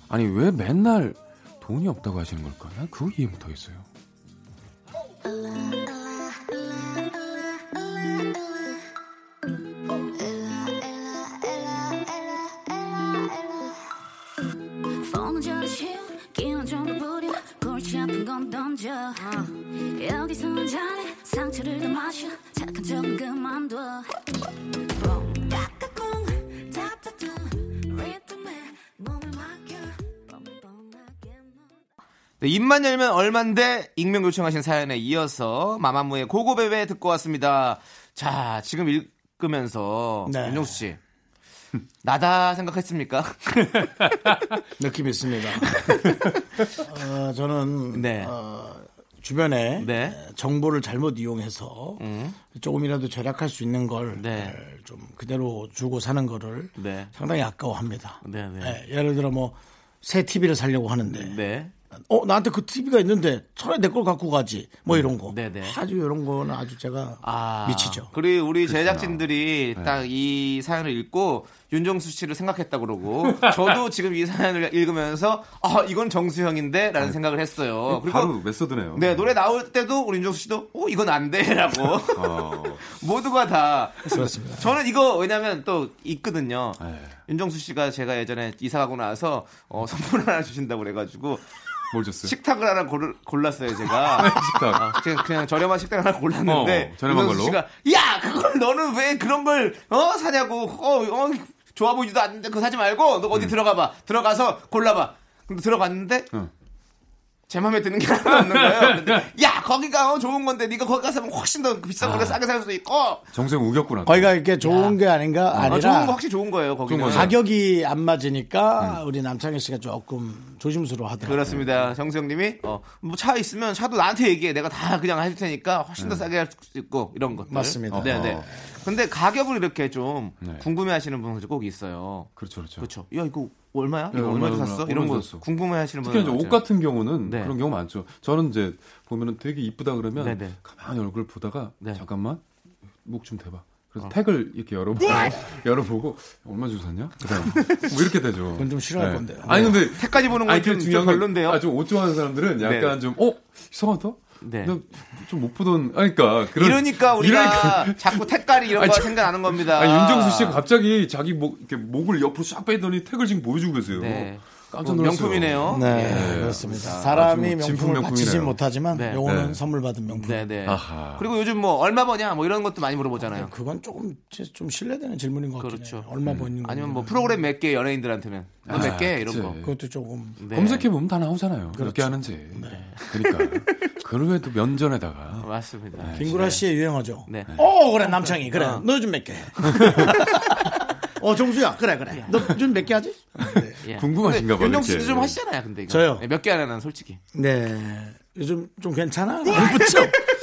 아니 왜 맨날 돈이 없다고 하시는 걸까? 난 그거 이해 못하겠어요. 네, 입만 열면 얼만데 익명 요청하신 사연에 이어서 마마무의 고고베베 듣고 왔습니다. 자 지금 읽으면서 네. 윤종수 씨 나다 생각했습니까? 느낌 있습니다. 어, 저는 네. 어, 주변에 네. 정보를 잘못 이용해서 음. 조금이라도 절약할 수 있는 걸 네. 좀 그대로 주고 사는 거를 네. 상당히 아까워합니다. 네, 네. 네, 예를 들어 뭐 새 티비를 사려고 하는데 네. 어 나한테 그 티비가 있는데 차라리 내 걸 갖고 가지 뭐 음, 이런 거 네네. 아주 이런 거는 아주 제가 아, 미치죠. 그리고 우리 그렇구나. 제작진들이 네. 딱 이 사연을 읽고 윤종수 씨를 생각했다 그러고 저도 지금 이 사연을 읽으면서 아 이건 정수형인데 라는 아니, 생각을 했어요. 그리고 바로 메소드네요. 네 노래 나올 때도 우리 윤종수 씨도 어 이건 안 돼 라고 어. 모두가 다 그렇습니다. 저는 이거 왜냐면 또 있거든요. 에이. 윤종수 씨가 제가 예전에 이사 가고 나서 어, 선물 하나 주신다고 그래가지고 뭘 줬어요? 식탁을 하나 고르, 골랐어요 제가. 네, 식탁. 아, 그냥, 그냥 저렴한 식탁 하나 골랐는데 어, 저렴한 걸로. 씨가, 야 그걸 너는 왜 그런 걸 어 사냐고. 어, 어 좋아 보이지도 않는데 그거 사지 말고 너 어디 음. 들어가봐. 들어가서 골라봐. 근데 들어갔는데 음. 제 맘에 드는 게 하나 없는 거예요. 근데 야 거기가 어, 좋은 건데 네가 거기 가서 훨씬 더 비싼 거를 아, 싸게 살 수도 있고. 정생 우겼구나. 거기가 이렇게 좋은 야. 게 아닌가 아, 아니라. 좋은 거 확실히 좋은 거예요. 거기는 가격이 안 맞으니까 음. 우리 남창희 씨가 조금 조심스러워하더라고요. 그렇습니다. 정수형님이 어, 뭐 차 있으면 차도 나한테 얘기해. 내가 다 그냥 해줄 테니까 훨씬 더 음. 싸게 할 수 있고 이런 것들. 맞습니다. 네네. 어. 근데 가격을 이렇게 좀 네. 궁금해하시는 분들이 꼭 있어요. 그렇죠, 그렇죠. 그렇죠. 야 이거. 얼마야? 네, 얼마로 샀어? 얼마, 이런 거 궁금해하시는 분들 특히 이제 옷 같은 경우는 네. 그런 경우 많죠. 저는 이제 보면은 되게 이쁘다 그러면 네네. 가만히 얼굴 보다가 네. 잠깐만 목 좀 대봐. 그래서 어. 팩을 이렇게 열어보고 열어보고 얼마 주고 샀냐? 그다음 뭐 이렇게 되죠. 그건 좀 싫어할 네. 건데요. 아니 근데 팩까지 보는 건 좀 좀 별론데요. 아, 좀 옷 좋아하는 사람들은 약간 네. 좀 어 이상하다. 네. 좀 못 보던, 그러니까. 그런, 이러니까 우리가 이러니까. 자꾸 택갈이 이런 거 생각나는 겁니다. 아니, 윤정수 씨가 갑자기 자기 목, 이렇게 목을 옆으로 쫙 빼더니 택을 지금 보여주고 계세요. 네. 깜짝 놀랐어요. 명품이네요. 네, 네. 네. 그렇습니다. 사람이 아, 명품을 바치진 못하지만 네. 요거는 네. 선물 받은 명품. 네, 네. 아하. 그리고 요즘 뭐 얼마 버냐 뭐 이런 것도 많이 물어보잖아요. 아, 그건 조금 좀 신뢰되는 질문인 것 같아요. 그렇죠. 얼마 음. 버는 아니면 뭐 프로그램 몇 개 연예인들한테는 아, 몇 개 이런 그치. 거. 그것도 조금 네. 검색해 보면 다 나오잖아요. 그렇죠. 몇 개 하는지. 네. 그러니까 그 외에도 면전에다가. 맞습니다. 네. 김구라 씨의 유행어죠. 네. 네. 오 그래 남창이 그래 어. 너 요즘 몇 개. 어 정수야 그래 그래 너 요즘 몇 개 하지? 네. 궁금하신가 봐요. 윤정수 씨도 좀 하시잖아요 근데 이거. 저요? 몇 개 하나는 솔직히. 네 요즘 좀 괜찮아? 그렇죠.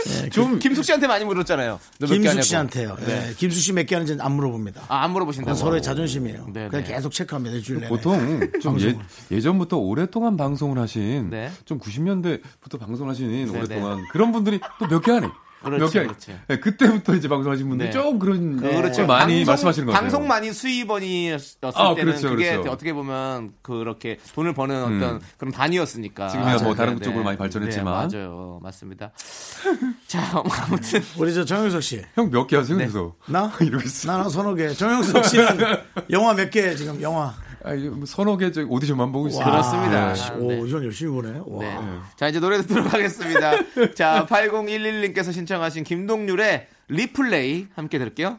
네, 좀 김숙 씨한테 많이 물었잖아요. 너 김숙 몇 개 씨한테요. 네. 네. 김숙 씨 몇 개 하는지는 안 물어봅니다. 아, 안 물어보신다고. 서로의 자존심이에요. 네, 그냥 네. 계속 체크합니다. 일주일에 보통 좀 예, 예전부터 오랫동안 방송을 하신 네. 좀 구십 년대부터 방송하신 네, 오랫동안 네. 그런 분들이 또 몇 개 하니? 몇 개. 네, 그때부터 이제 방송하신 분들 네. 조금 그런 네. 그렇죠. 많이 방송, 말씀하시는 거예요. 방송 많이 수입원이었을 아, 때는 그렇죠, 그게 그렇죠. 어떻게 보면 그렇게 돈을 버는 어떤 음. 그런 단위였으니까. 지금이야 아, 뭐 다른 네, 쪽으로 네. 많이 발전했지만. 네, 맞아요, 맞습니다. 자 아무튼 우리 저 정영석 씨, 형 몇 개 하세요? 네. 그래서 나 이러고 있어. 나는 서너 개. 정영석 씨는 영화 몇 개 지금 영화. 서너 개 오디션만 보고 있어요. 그렇습니다. 네. 오, 오디션 열심히 보네. 와. 네. 자, 이제 노래 듣도록 하겠습니다. 자, 팔공일일 님께서 신청하신 김동률의 리플레이 함께 들을게요.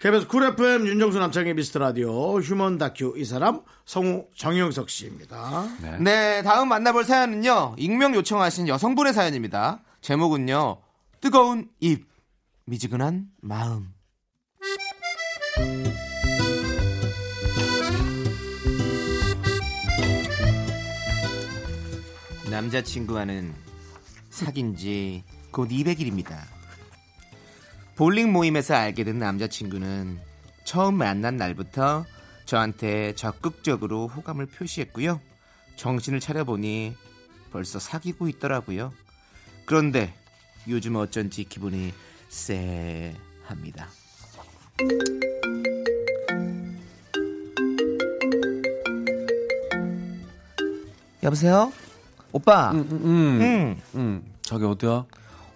케이비에스 쿨 에프엠 윤정수 남창희 미스터라디오 휴먼다큐 이사람 성우 정영석 씨입니다. 네. 네 다음 만나볼 사연은요 익명 요청하신 여성분의 사연입니다. 제목은요 뜨거운 입 미지근한 마음. 남자친구와는 사귄 지 곧 이백 일입니다. 볼링 모임에서 알게 된 남자친구는 처음 만난 날부터 저한테 적극적으로 호감을 표시했고요. 정신을 차려보니 벌써 사귀고 있더라고요. 그런데 요즘 어쩐지 기분이 쎄합니다. 여보세요? 오빠. 응. 음, 음, 음. 음. 저기 어디야?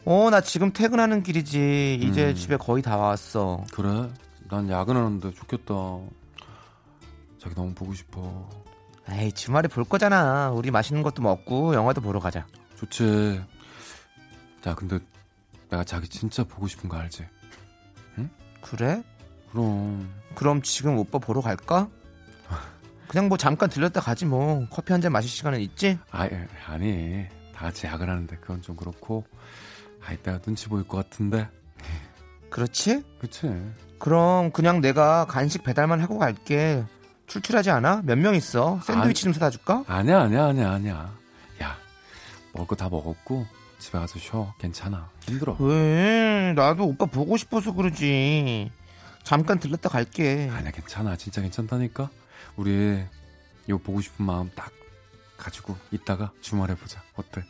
어, 나 지금 퇴근하는 길이지. 이제 음. 집에 거의 다 왔어. 그래? 난 야근하는데 좋겠다. 자기 너무 보고 싶어. 에이, 주말에 볼 거잖아. 우리 맛있는 것도 먹고 영화도 보러 가자. 좋지. 야, 근데 내가 자기 진짜 보고 싶은 거 알지? 응? 그래? 그럼. 그럼 지금 오빠 보러 갈까? 그냥 뭐 잠깐 들렸다 가지 뭐. 커피 한잔 마실 시간은 있지? 아, 아니. 다 같이 야근하는데 그건 좀 그렇고. 아, 이따가 눈치 보일 것 같은데. 그렇지? 그렇지. 그럼 그냥 내가 간식 배달만 하고 갈게. 출출하지 않아? 몇 명 있어? 샌드위치 좀 사다 줄까? 아니야, 아니야, 아니야, 아니야. 야, 먹을 거 다 먹었고 집에 가서 쉬어. 괜찮아. 힘들어. 왜? 나도 오빠 보고 싶어서 그러지. 잠깐 들렀다 갈게. 아니야, 괜찮아. 진짜 괜찮다니까. 우리 이거 보고 싶은 마음 딱 가지고 이따가 주말에 보자. 어때?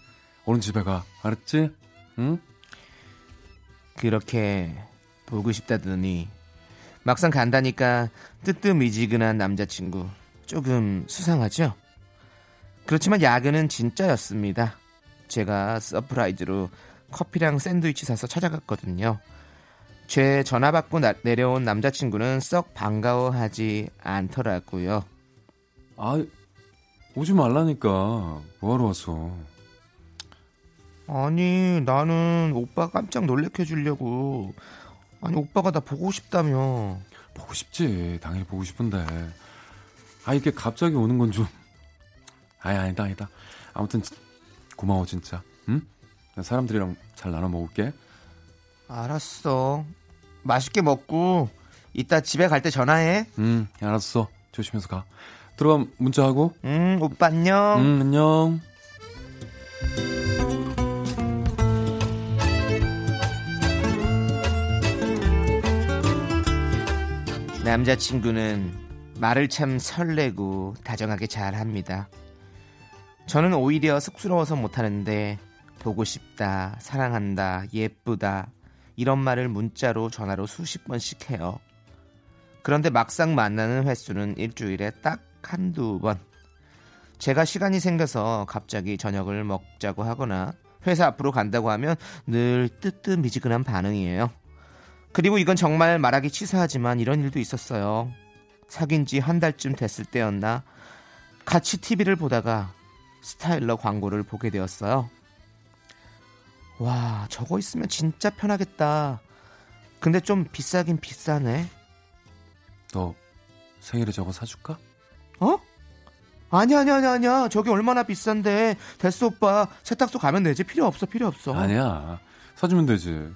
오른 집에 가. 알았지? 응? 그렇게 보고 싶다더니 막상 간다니까 뜨뜻미지근한 남자친구 조금 수상하죠? 그렇지만 야근은 진짜였습니다. 제가 서프라이즈로 커피랑 샌드위치 사서 찾아갔거든요. 제 전화 받고 나, 내려온 남자친구는 썩 반가워하지 않더라고요. 아, 오지 말라니까. 뭐하러 왔어? 아니 나는 오빠 깜짝 놀래켜 주려고. 아니 오빠가 나 보고 싶다며. 보고 싶지. 당연히 보고 싶은데. 아 이게 갑자기 오는 건 좀. 아니 아니다 아니다. 아무튼 고마워 진짜. 응? 사람들이랑 잘 나눠 먹을게. 알았어. 맛있게 먹고 이따 집에 갈 때 전화해. 응 알았어. 조심해서 가. 들어가면 문자하고. 응 오빠 안녕. 응 안녕. 남자친구는 말을 참 설레고 다정하게 잘합니다. 저는 오히려 쑥스러워서 못하는데 보고 싶다, 사랑한다, 예쁘다 이런 말을 문자로 전화로 수십 번씩 해요. 그런데 막상 만나는 횟수는 일주일에 딱 한두 번. 제가 시간이 생겨서 갑자기 저녁을 먹자고 하거나 회사 앞으로 간다고 하면 늘 뜨뜻미지근한 반응이에요. 그리고 이건 정말 말하기 치사하지만 이런 일도 있었어요. 사귄 지 한 달쯤 됐을 때였나 같이 티비를 보다가 스타일러 광고를 보게 되었어요. 와, 저거 있으면 진짜 편하겠다. 근데 좀 비싸긴 비싸네. 너 생일에 저거 사줄까? 어? 아니야 아니야 아니야 아니야. 저게 얼마나 비싼데. 됐어 오빠. 세탁소 가면 되지. 필요 없어 필요 없어. 아니야. 사주면 되지.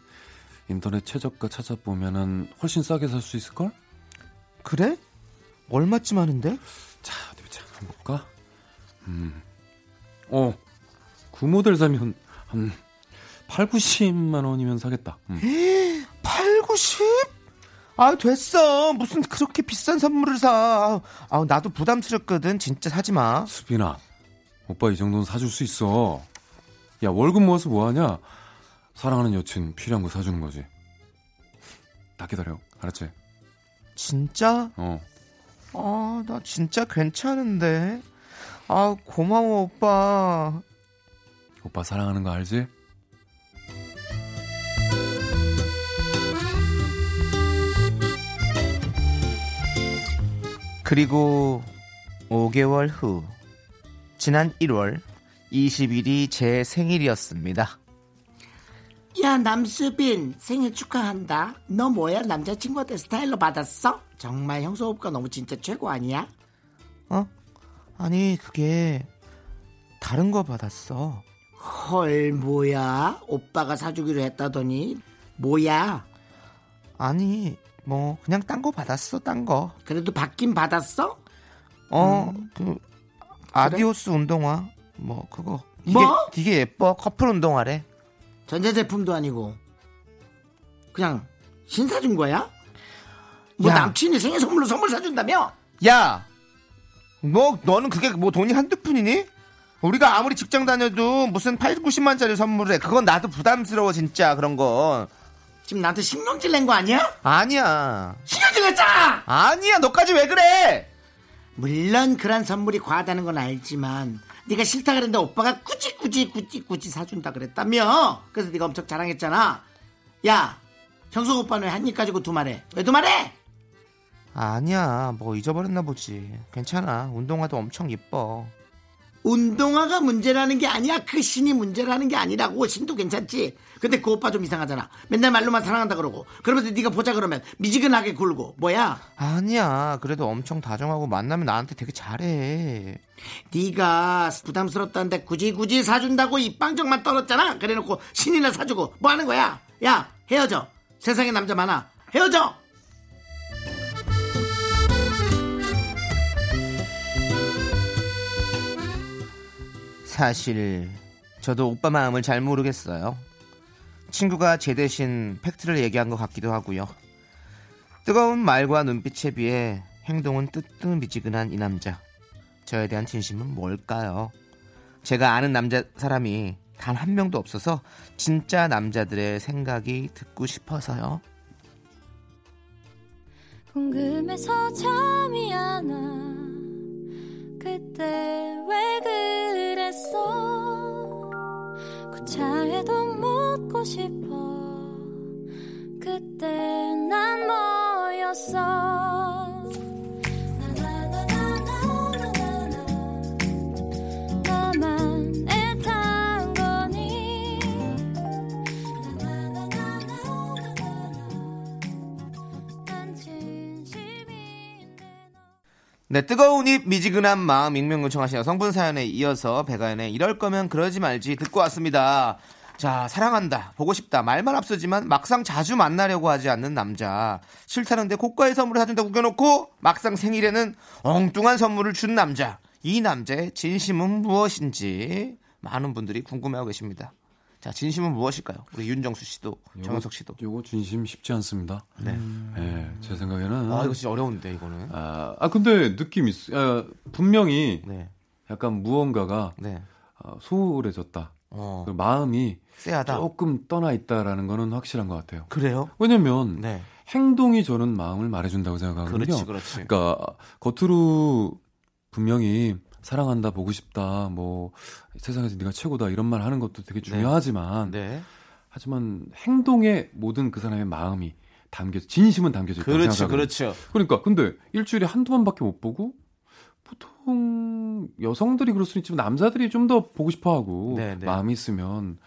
인터넷 최저가 찾아보면은 훨씬 싸게 살 수 있을걸? 그래? 얼마쯤 하는데? 자, 어디 보자. 한번 볼까? 음. 어. 구모델 사면 한 팔, 구십만 원이면 사겠다. 음. 팔, 구십? 아, 됐어. 무슨 그렇게 비싼 선물을 사. 아, 나도 부담스럽거든. 진짜 사지 마. 수빈아, 오빠 이 정도는 사줄 수 있어. 야, 월급 모아서 뭐하냐? 사랑하는 여친 필요한 거 사주는 거지. 나 기다려. 알았지? 진짜? 어. 아, 나 진짜 괜찮은데. 아, 고마워, 오빠. 오빠 사랑하는 거 알지? 그리고 오 개월 후 지난 일월 이십일이 제 생일이었습니다. 야, 남수빈 생일 축하한다. 너 뭐야, 남자친구한테 스타일러 받았어? 정말 형수 오빠 너무 진짜 최고 아니야? 어? 아니 그게 다른 거 받았어. 헐, 뭐야, 오빠가 사주기로 했다더니. 뭐야? 아니 뭐 그냥 딴 거 받았어. 딴 거. 그래도 받긴 받았어? 어, 음. 그 아디오스 그래? 운동화 뭐 그거 되게, 뭐? 되게 예뻐. 커플 운동화래. 전자제품도 아니고 그냥 신사준 거야? 뭐 야. 남친이 생일 선물로 선물 사준다며? 야, 뭐 너는 그게 뭐 돈이 한두 푼이니? 우리가 아무리 직장 다녀도 무슨 팔, 구십만짜리 선물을 해. 그건 나도 부담스러워 진짜. 그런 건 지금 나한테 신경질 낸 거 아니야? 아니야. 신경질 냈잖아! 아니야. 너까지 왜 그래? 물론 그런 선물이 과하다는 건 알지만 네가 싫다 그랬는데 오빠가 굳이 굳이 굳이 굳이 사준다 그랬다며. 그래서 네가 엄청 자랑했잖아. 야, 형석 오빠는 한 입 가지고 두말해. 왜 두말해? 아니야. 뭐 잊어버렸나 보지. 괜찮아. 운동화도 엄청 예뻐. 운동화가 문제라는 게 아니야. 그 신이 문제라는 게 아니라고. 신도 괜찮지. 근데 그 오빠 좀 이상하잖아. 맨날 말로만 사랑한다 그러고 그러면서 네가 보자 그러면 미지근하게 굴고. 뭐야? 아니야. 그래도 엄청 다정하고 만나면 나한테 되게 잘해. 네가 부담스럽다는데 굳이 굳이 사준다고 입방정만 떨었잖아. 그래놓고 신이나 사주고 뭐 하는 거야? 야, 헤어져. 세상에 남자 많아. 헤어져. 사실 저도 오빠 마음을 잘 모르겠어요. 친구가 제 대신 팩트를 얘기한 것 같기도 하고요. 뜨거운 말과 눈빛에 비해 행동은 뜨뜻미지근한 이 남자. 저에 대한 진심은 뭘까요? 제가 아는 남자 사람이 단 한 명도 없어서 진짜 남자들의 생각이 듣고 싶어서요. 궁금해서 잠이 안 와. 그때 왜 그랬어. 고차에도 묻고 싶어. 그때 난 뭐였어. 나만 애타한 거니. 난 진심인데. 네, 뜨거운 입 미지근한 마음 익명 요청하신 여성분 사연에 이어서 백아연의 이럴 거면 그러지 말지 듣고 왔습니다. 자, 사랑한다, 보고 싶다, 말만 앞서지만 막상 자주 만나려고 하지 않는 남자. 싫다는데 고가의 선물을 사준다고 우겨놓고 막상 생일에는 엉뚱한 선물을 준 남자. 이 남자의 진심은 무엇인지 많은 분들이 궁금해하고 계십니다. 자, 진심은 무엇일까요? 우리 윤정수 씨도 요거, 정석 씨도. 이거 진심 쉽지 않습니다. 네, 음... 네, 제 생각에는. 아, 이거 진짜 어려운데 이거는. 아, 아 근데 느낌 있어. 아, 분명히 네. 약간 무언가가 네. 아, 소홀해졌다. 어. 그 마음이 쎄하다. 조금 떠나 있다라는 거는 확실한 것 같아요. 그래요? 왜냐면 네. 행동이 저는 마음을 말해준다고 생각하거든요. 그렇지, 그렇지. 그러니까 겉으로 분명히 사랑한다, 보고 싶다, 뭐 세상에서 네가 최고다 이런 말 하는 것도 되게 중요하지만 네. 네. 하지만 행동에 모든 그 사람의 마음이 담겨, 진심은 담겨져 있다고 생각하거든요. 그렇죠, 그렇죠. 그러니까 근데 일주일에 한두 번밖에 못 보고 보통 여성들이 그럴 수는 있지만 남자들이 좀 더 보고 싶어하고 네네. 마음이 있으면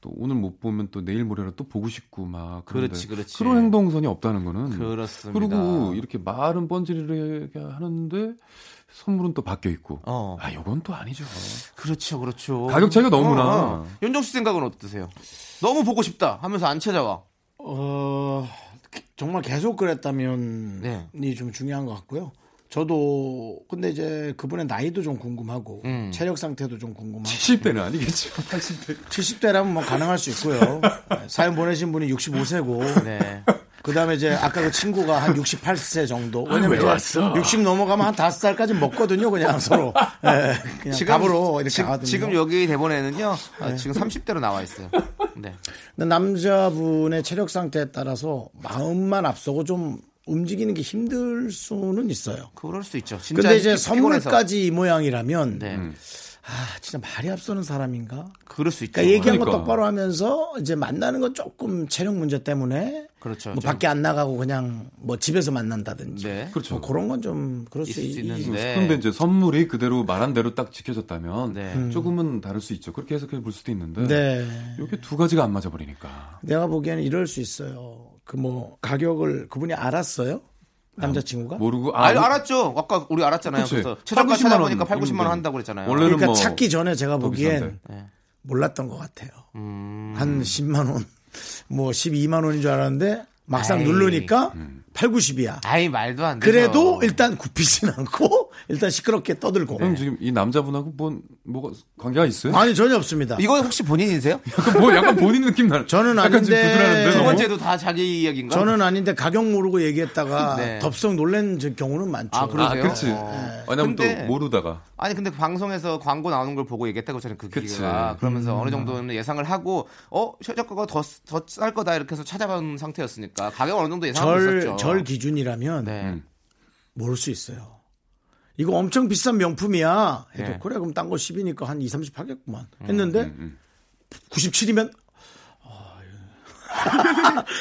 또 오늘 못 보면 또 내일 모레로 또 보고 싶고 막 그렇지, 그렇지. 그런 행동선이 없다는 거는 그렇습니다. 그리고 이렇게 말은 번지르르 하는데 선물은 또 바뀌어 있고 어. 아 이건 또 아니죠. 그렇죠, 그렇죠. 가격 차이가 너무나. 어, 어. 윤정수 생각은 어떠세요? 너무 보고 싶다 하면서 안 찾아와. 어 정말 계속 그랬다면 네. 이 좀 중요한 것 같고요. 저도 근데 이제 그분의 나이도 좀 궁금하고 음. 체력 상태도 좀 궁금하고 칠십 대는 아니겠죠. 팔십 대. 칠십 대라면 뭐 가능할 수 있고요. 사연 보내신 분이 육십오 세고 네. 그다음에 이제 아까 그 친구가 한 육십팔 세 정도. 왜냐면 왜 왔어? 육십 넘어가면 한 다섯 살까지 먹거든요. 그냥 서로. 네, 그냥 지금, 갑으로 이렇게 가거든요. 지금 여기 대본에는요. 네. 아, 지금 삼십 대로 나와 있어요. 네. 근데 남자분의 체력 상태에 따라서 마음만 앞서고 좀 움직이는 게 힘들 수는 있어요. 그럴 수 있죠. 진짜 근데 이제 선물까지 이 모양이라면 네. 음. 아 진짜 말이 앞서는 사람인가? 그럴 수 있죠. 그러니까 얘기한 그러니까. 거 똑바로 하면서 이제 만나는 건 조금 체력 문제 때문에 그렇죠. 뭐 밖에 안 나가고 그냥 뭐 집에서 만난다든지 네. 그렇죠. 뭐 그런 건 좀 그럴 수 있는데. 그런데 이제 선물이 그대로 말한 대로 딱 지켜졌다면 네. 조금은 다를 수 있죠. 그렇게 해석해 볼 수도 있는데 네. 이게 두 가지가 안 맞아 버리니까. 내가 보기에는 이럴 수 있어요. 그 뭐 가격을 그분이 알았어요? 남자친구가? 모르고 아, 아니, 알았죠. 아까 우리 알았잖아요. 그치. 그래서 최저가 찾아보니까 팔십만 원 한다고 그랬잖아요. 그러니까 뭐 찾기 전에 제가 보기엔 네. 몰랐던 것 같아요. 음... 한 십만 원 뭐 십이만 원인 줄 알았는데 막상 아이. 누르니까 음. 팔, 구십이야. 아이 말도 안 되죠. 그래도 일단 굽히진 않고 일단 시끄럽게 떠들고. 그럼 네. 지금 이 남자분하고 뭔 뭐가 관계가 있어요? 아니 전혀 없습니다. 이건 혹시 본인이세요? 약간 뭐 약간 본인 느낌 나. 저는 아닌데. 두 번째도 다 자기 이야기인가? 저는 아닌데 가격 모르고 얘기했다가 네. 덥석 놀란 경우는 많죠. 아 그러세요? 아, 그렇지. 네. 왜냐면 근데, 또 모르다가. 아니 근데 방송에서 광고 나오는 걸 보고 얘기했다고 저는 그 기계가 그러면서 음. 어느 정도는 예상을 하고 어 최저가가 더 더 쌀 거다 이렇게 해서 찾아본 상태였으니까 가격 어느 정도 예상하고 있었죠. 절 기준이라면 네. 모를 수 있어요. 이거 엄청 비싼 명품이야. 해도 네. 그래 그럼 딴 거 십이니까 한 이십, 삼십 하겠구만 했는데 음, 음, 음. 구십칠이면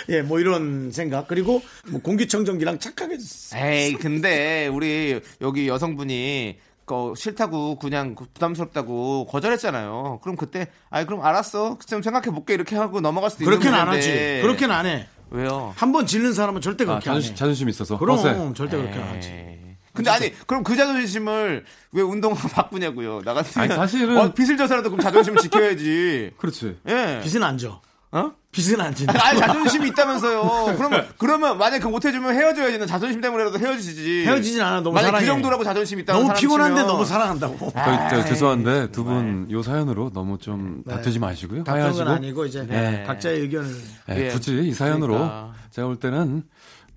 예, 뭐 이런 생각. 그리고 뭐 공기청정기랑 착하게 에이 근데 우리 여기 여성분이 어, 싫다고 그냥 부담스럽다고 거절했잖아요. 그럼 그때 아이 그럼 알았어. 좀 생각해 볼게 이렇게 하고 넘어갈 수도 있는 건데. 그렇게는 안 하지. 그렇게는 안 해. 왜요? 한번 질른 사람은 절대 그렇게 아, 자존심, 안 해. 자존심 있어서. 그럼 버스. 절대 에이. 그렇게 안 하지. 근데 아니 그럼 그 자존심을 왜 운동으로 바꾸냐고요. 나 같은 아니 사실은 어, 빚을 져서라도 그럼 자존심을 지켜야지. 그렇지. 예. 빚은 안 져. 어? 빚은 안 진다. 아니, 자존심이 있다면서요. 그러면, 그러면, 만약에 그 못해주면 헤어져야지는 자존심 때문에라도 헤어지지. 헤어지진 않아, 너무 사랑해. 만약에 그 정도라고 자존심이 있다면. 너무 피곤한데 너무 사랑한다고. 아, 저, 저, 죄송한데, 두 분, 요 사연으로 너무 좀 네. 다투지 마시고요. 다투는 건 아니고, 이제, 네. 각자의 의견을. 네, 굳이 이 사연으로, 그러니까. 제가 볼 때는,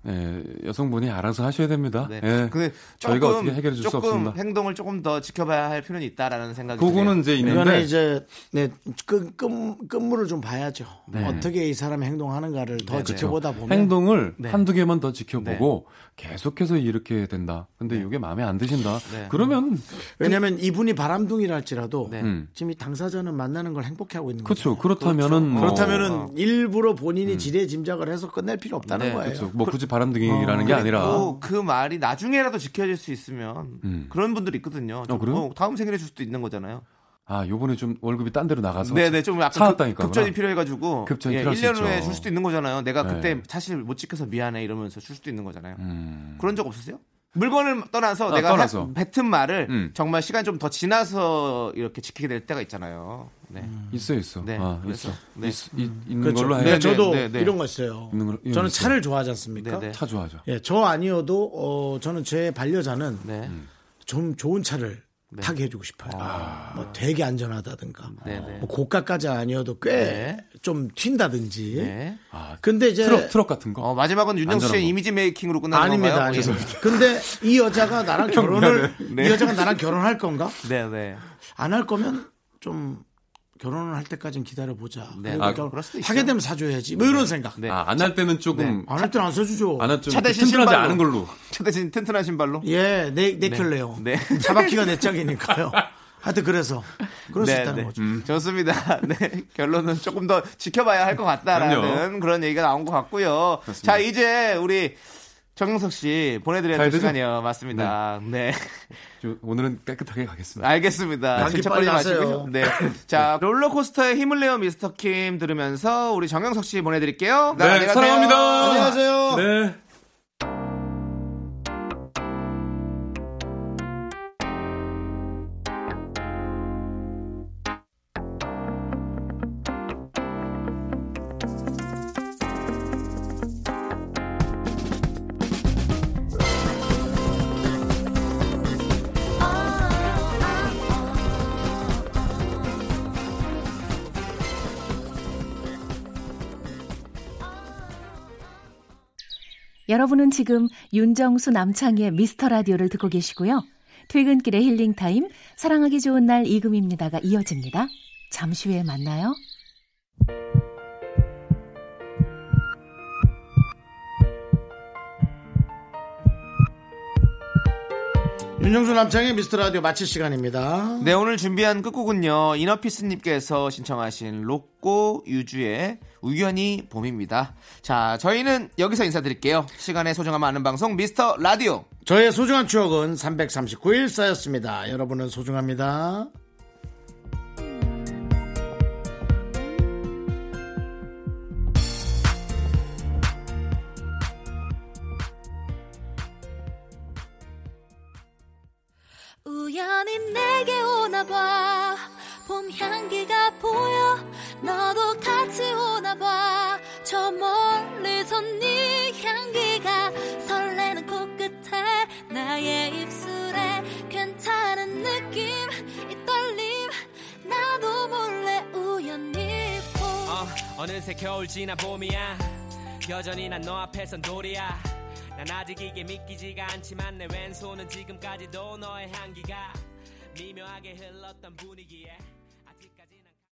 네, 여성분이 알아서 하셔야 됩니다. 네. 네. 근데 저희가 조금, 어떻게 해결해 줄 수 없습니다. 조금 행동을 조금 더 지켜봐야 할 필요는 있다라는 생각이 들어요. 그거는 이제 있는데 이제 네, 끝, 끝, 끝물을 좀 봐야죠. 네. 어떻게 이 사람이 행동하는가를 더 네, 지켜보다 그렇죠. 보면 행동을 네. 한두 개만 더 지켜보고 네. 계속해서 이렇게 된다. 근데 네. 이게 마음에 안 드신다. 네. 그러면 왜냐면 그, 이분이 바람둥이랄지라도 네. 음. 지금 이 당사자는 만나는 걸 행복해하고 있는 거죠. 그렇죠. 그렇다면은 그렇죠. 그렇다면은 어, 일부러 본인이 음. 지레 짐작을 해서 끝낼 필요 없다는 네, 거예요. 그렇죠. 뭐 굳이 바람둥이라는 어, 게 아니라 그 말이 나중에라도 지켜질 수 있으면 음. 그런 분들이 있거든요. 어, 그래요? 어, 다음 생일에 줄 수도 있는 거잖아요. 아 요번에 좀 월급이 딴 데로 나가서 네네 좀 약간 급, 급전이 필요해가지고 급전이 예, 일 년 후에 줄 수도 있는 거잖아요. 내가 네. 그때 사실 못 지켜서 미안해 이러면서 줄 수도 있는 거잖아요. 음. 그런 적 없으세요? 물건을 떠나서 아, 내가 떠나서. 하, 뱉은 말을 음. 정말 시간이 좀 더 지나서 이렇게 지키게 될 때가 있잖아요. 네. 음. 있어요, 있어. 네. 아, 있어. 네. 있, 있, 있는 그렇죠. 걸로 해요. 네, 저도 네, 네. 이런 거 있어요. 걸, 이런 저는 있어요. 차를 좋아하지 않습니까? 네, 네. 차 좋아하죠. 예, 저 아니어도 어, 저는 제 반려자는 네. 좀 좋은 차를 네. 타게 해주고 싶어요. 아. 뭐 되게 안전하다든가, 네, 네. 뭐 고가까지 아니어도 꽤 네. 좀 튄다든지. 네. 아, 근데 이제 트럭, 트럭 같은 거. 어, 마지막은 윤정수 씨의 이미지 메이킹으로 끝나는 아닙니다, 건가요? 아닙니다. 아닙니다. 근데 이 여자가 나랑 결혼을 네. 이 여자가 나랑 결혼할 건가? 네네. 네. 안 할 거면 좀 결혼을 할 때까지는 기다려보자. 네. 아, 하게 되면 사줘야지. 뭐 네. 이런 생각. 네. 아, 안 할 때는 조금. 네. 안 할 때는 안 사주죠. 안 할 때는 차 대신 튼튼하지 않은 걸로. 차 대신 튼튼한 신발로? 예, 내, 내 켤레요. 네. 네. 차바퀴가 내 짝이니까요. 하여튼 그래서. 그럴 네, 수 있다는 네. 거죠. 음. 좋습니다. 네. 결론은 조금 더 지켜봐야 할 것 같다라는 그런 얘기가 나온 것 같고요. 그렇습니다. 자, 이제 우리 정영석 씨 보내드려야 될 시간이요. 맞습니다. 네. 네. 오늘은 깨끗하게 가겠습니다. 알겠습니다. 질척거리지 마시고요. 네. 자, 롤러코스터의 힘을 내어 미스터 킴 들으면서 우리 정영석 씨 보내드릴게요. 네. 안녕하세요. 사랑합니다. 안녕하세요. 네. 여러분은 지금 윤정수 남창희의 미스터라디오를 듣고 계시고요. 퇴근길의 힐링타임, 사랑하기 좋은 날 이금입니다가 이어집니다. 잠시 후에 만나요. 윤정수 남창희 미스터라디오 마칠 시간입니다. 네, 오늘 준비한 끝곡은요. 이너피스님께서 신청하신 로꼬 유주의 우연히 봄입니다. 자, 저희는 여기서 인사드릴게요. 시간의 소중함을 아는 방송 미스터라디오. 저의 소중한 추억은 삼백삼십구 일 쌓였습니다. 여러분은 소중합니다. 우연히 내게 오나봐 봄 향기가 보여 너도 같이 오나봐 저 멀리서 네 향기가 설레는 코끝에 나의 입술에 괜찮은 느낌 이 떨림 나도 몰래 우연히 봄 어, 어느새 겨울 지나 봄이야 여전히 난 너 앞에선 돌이야 난 아직 이게 믿기지가 않지만 내 왼손은 지금까지도 너의 향기가 미묘하게 흘렀던 분위기에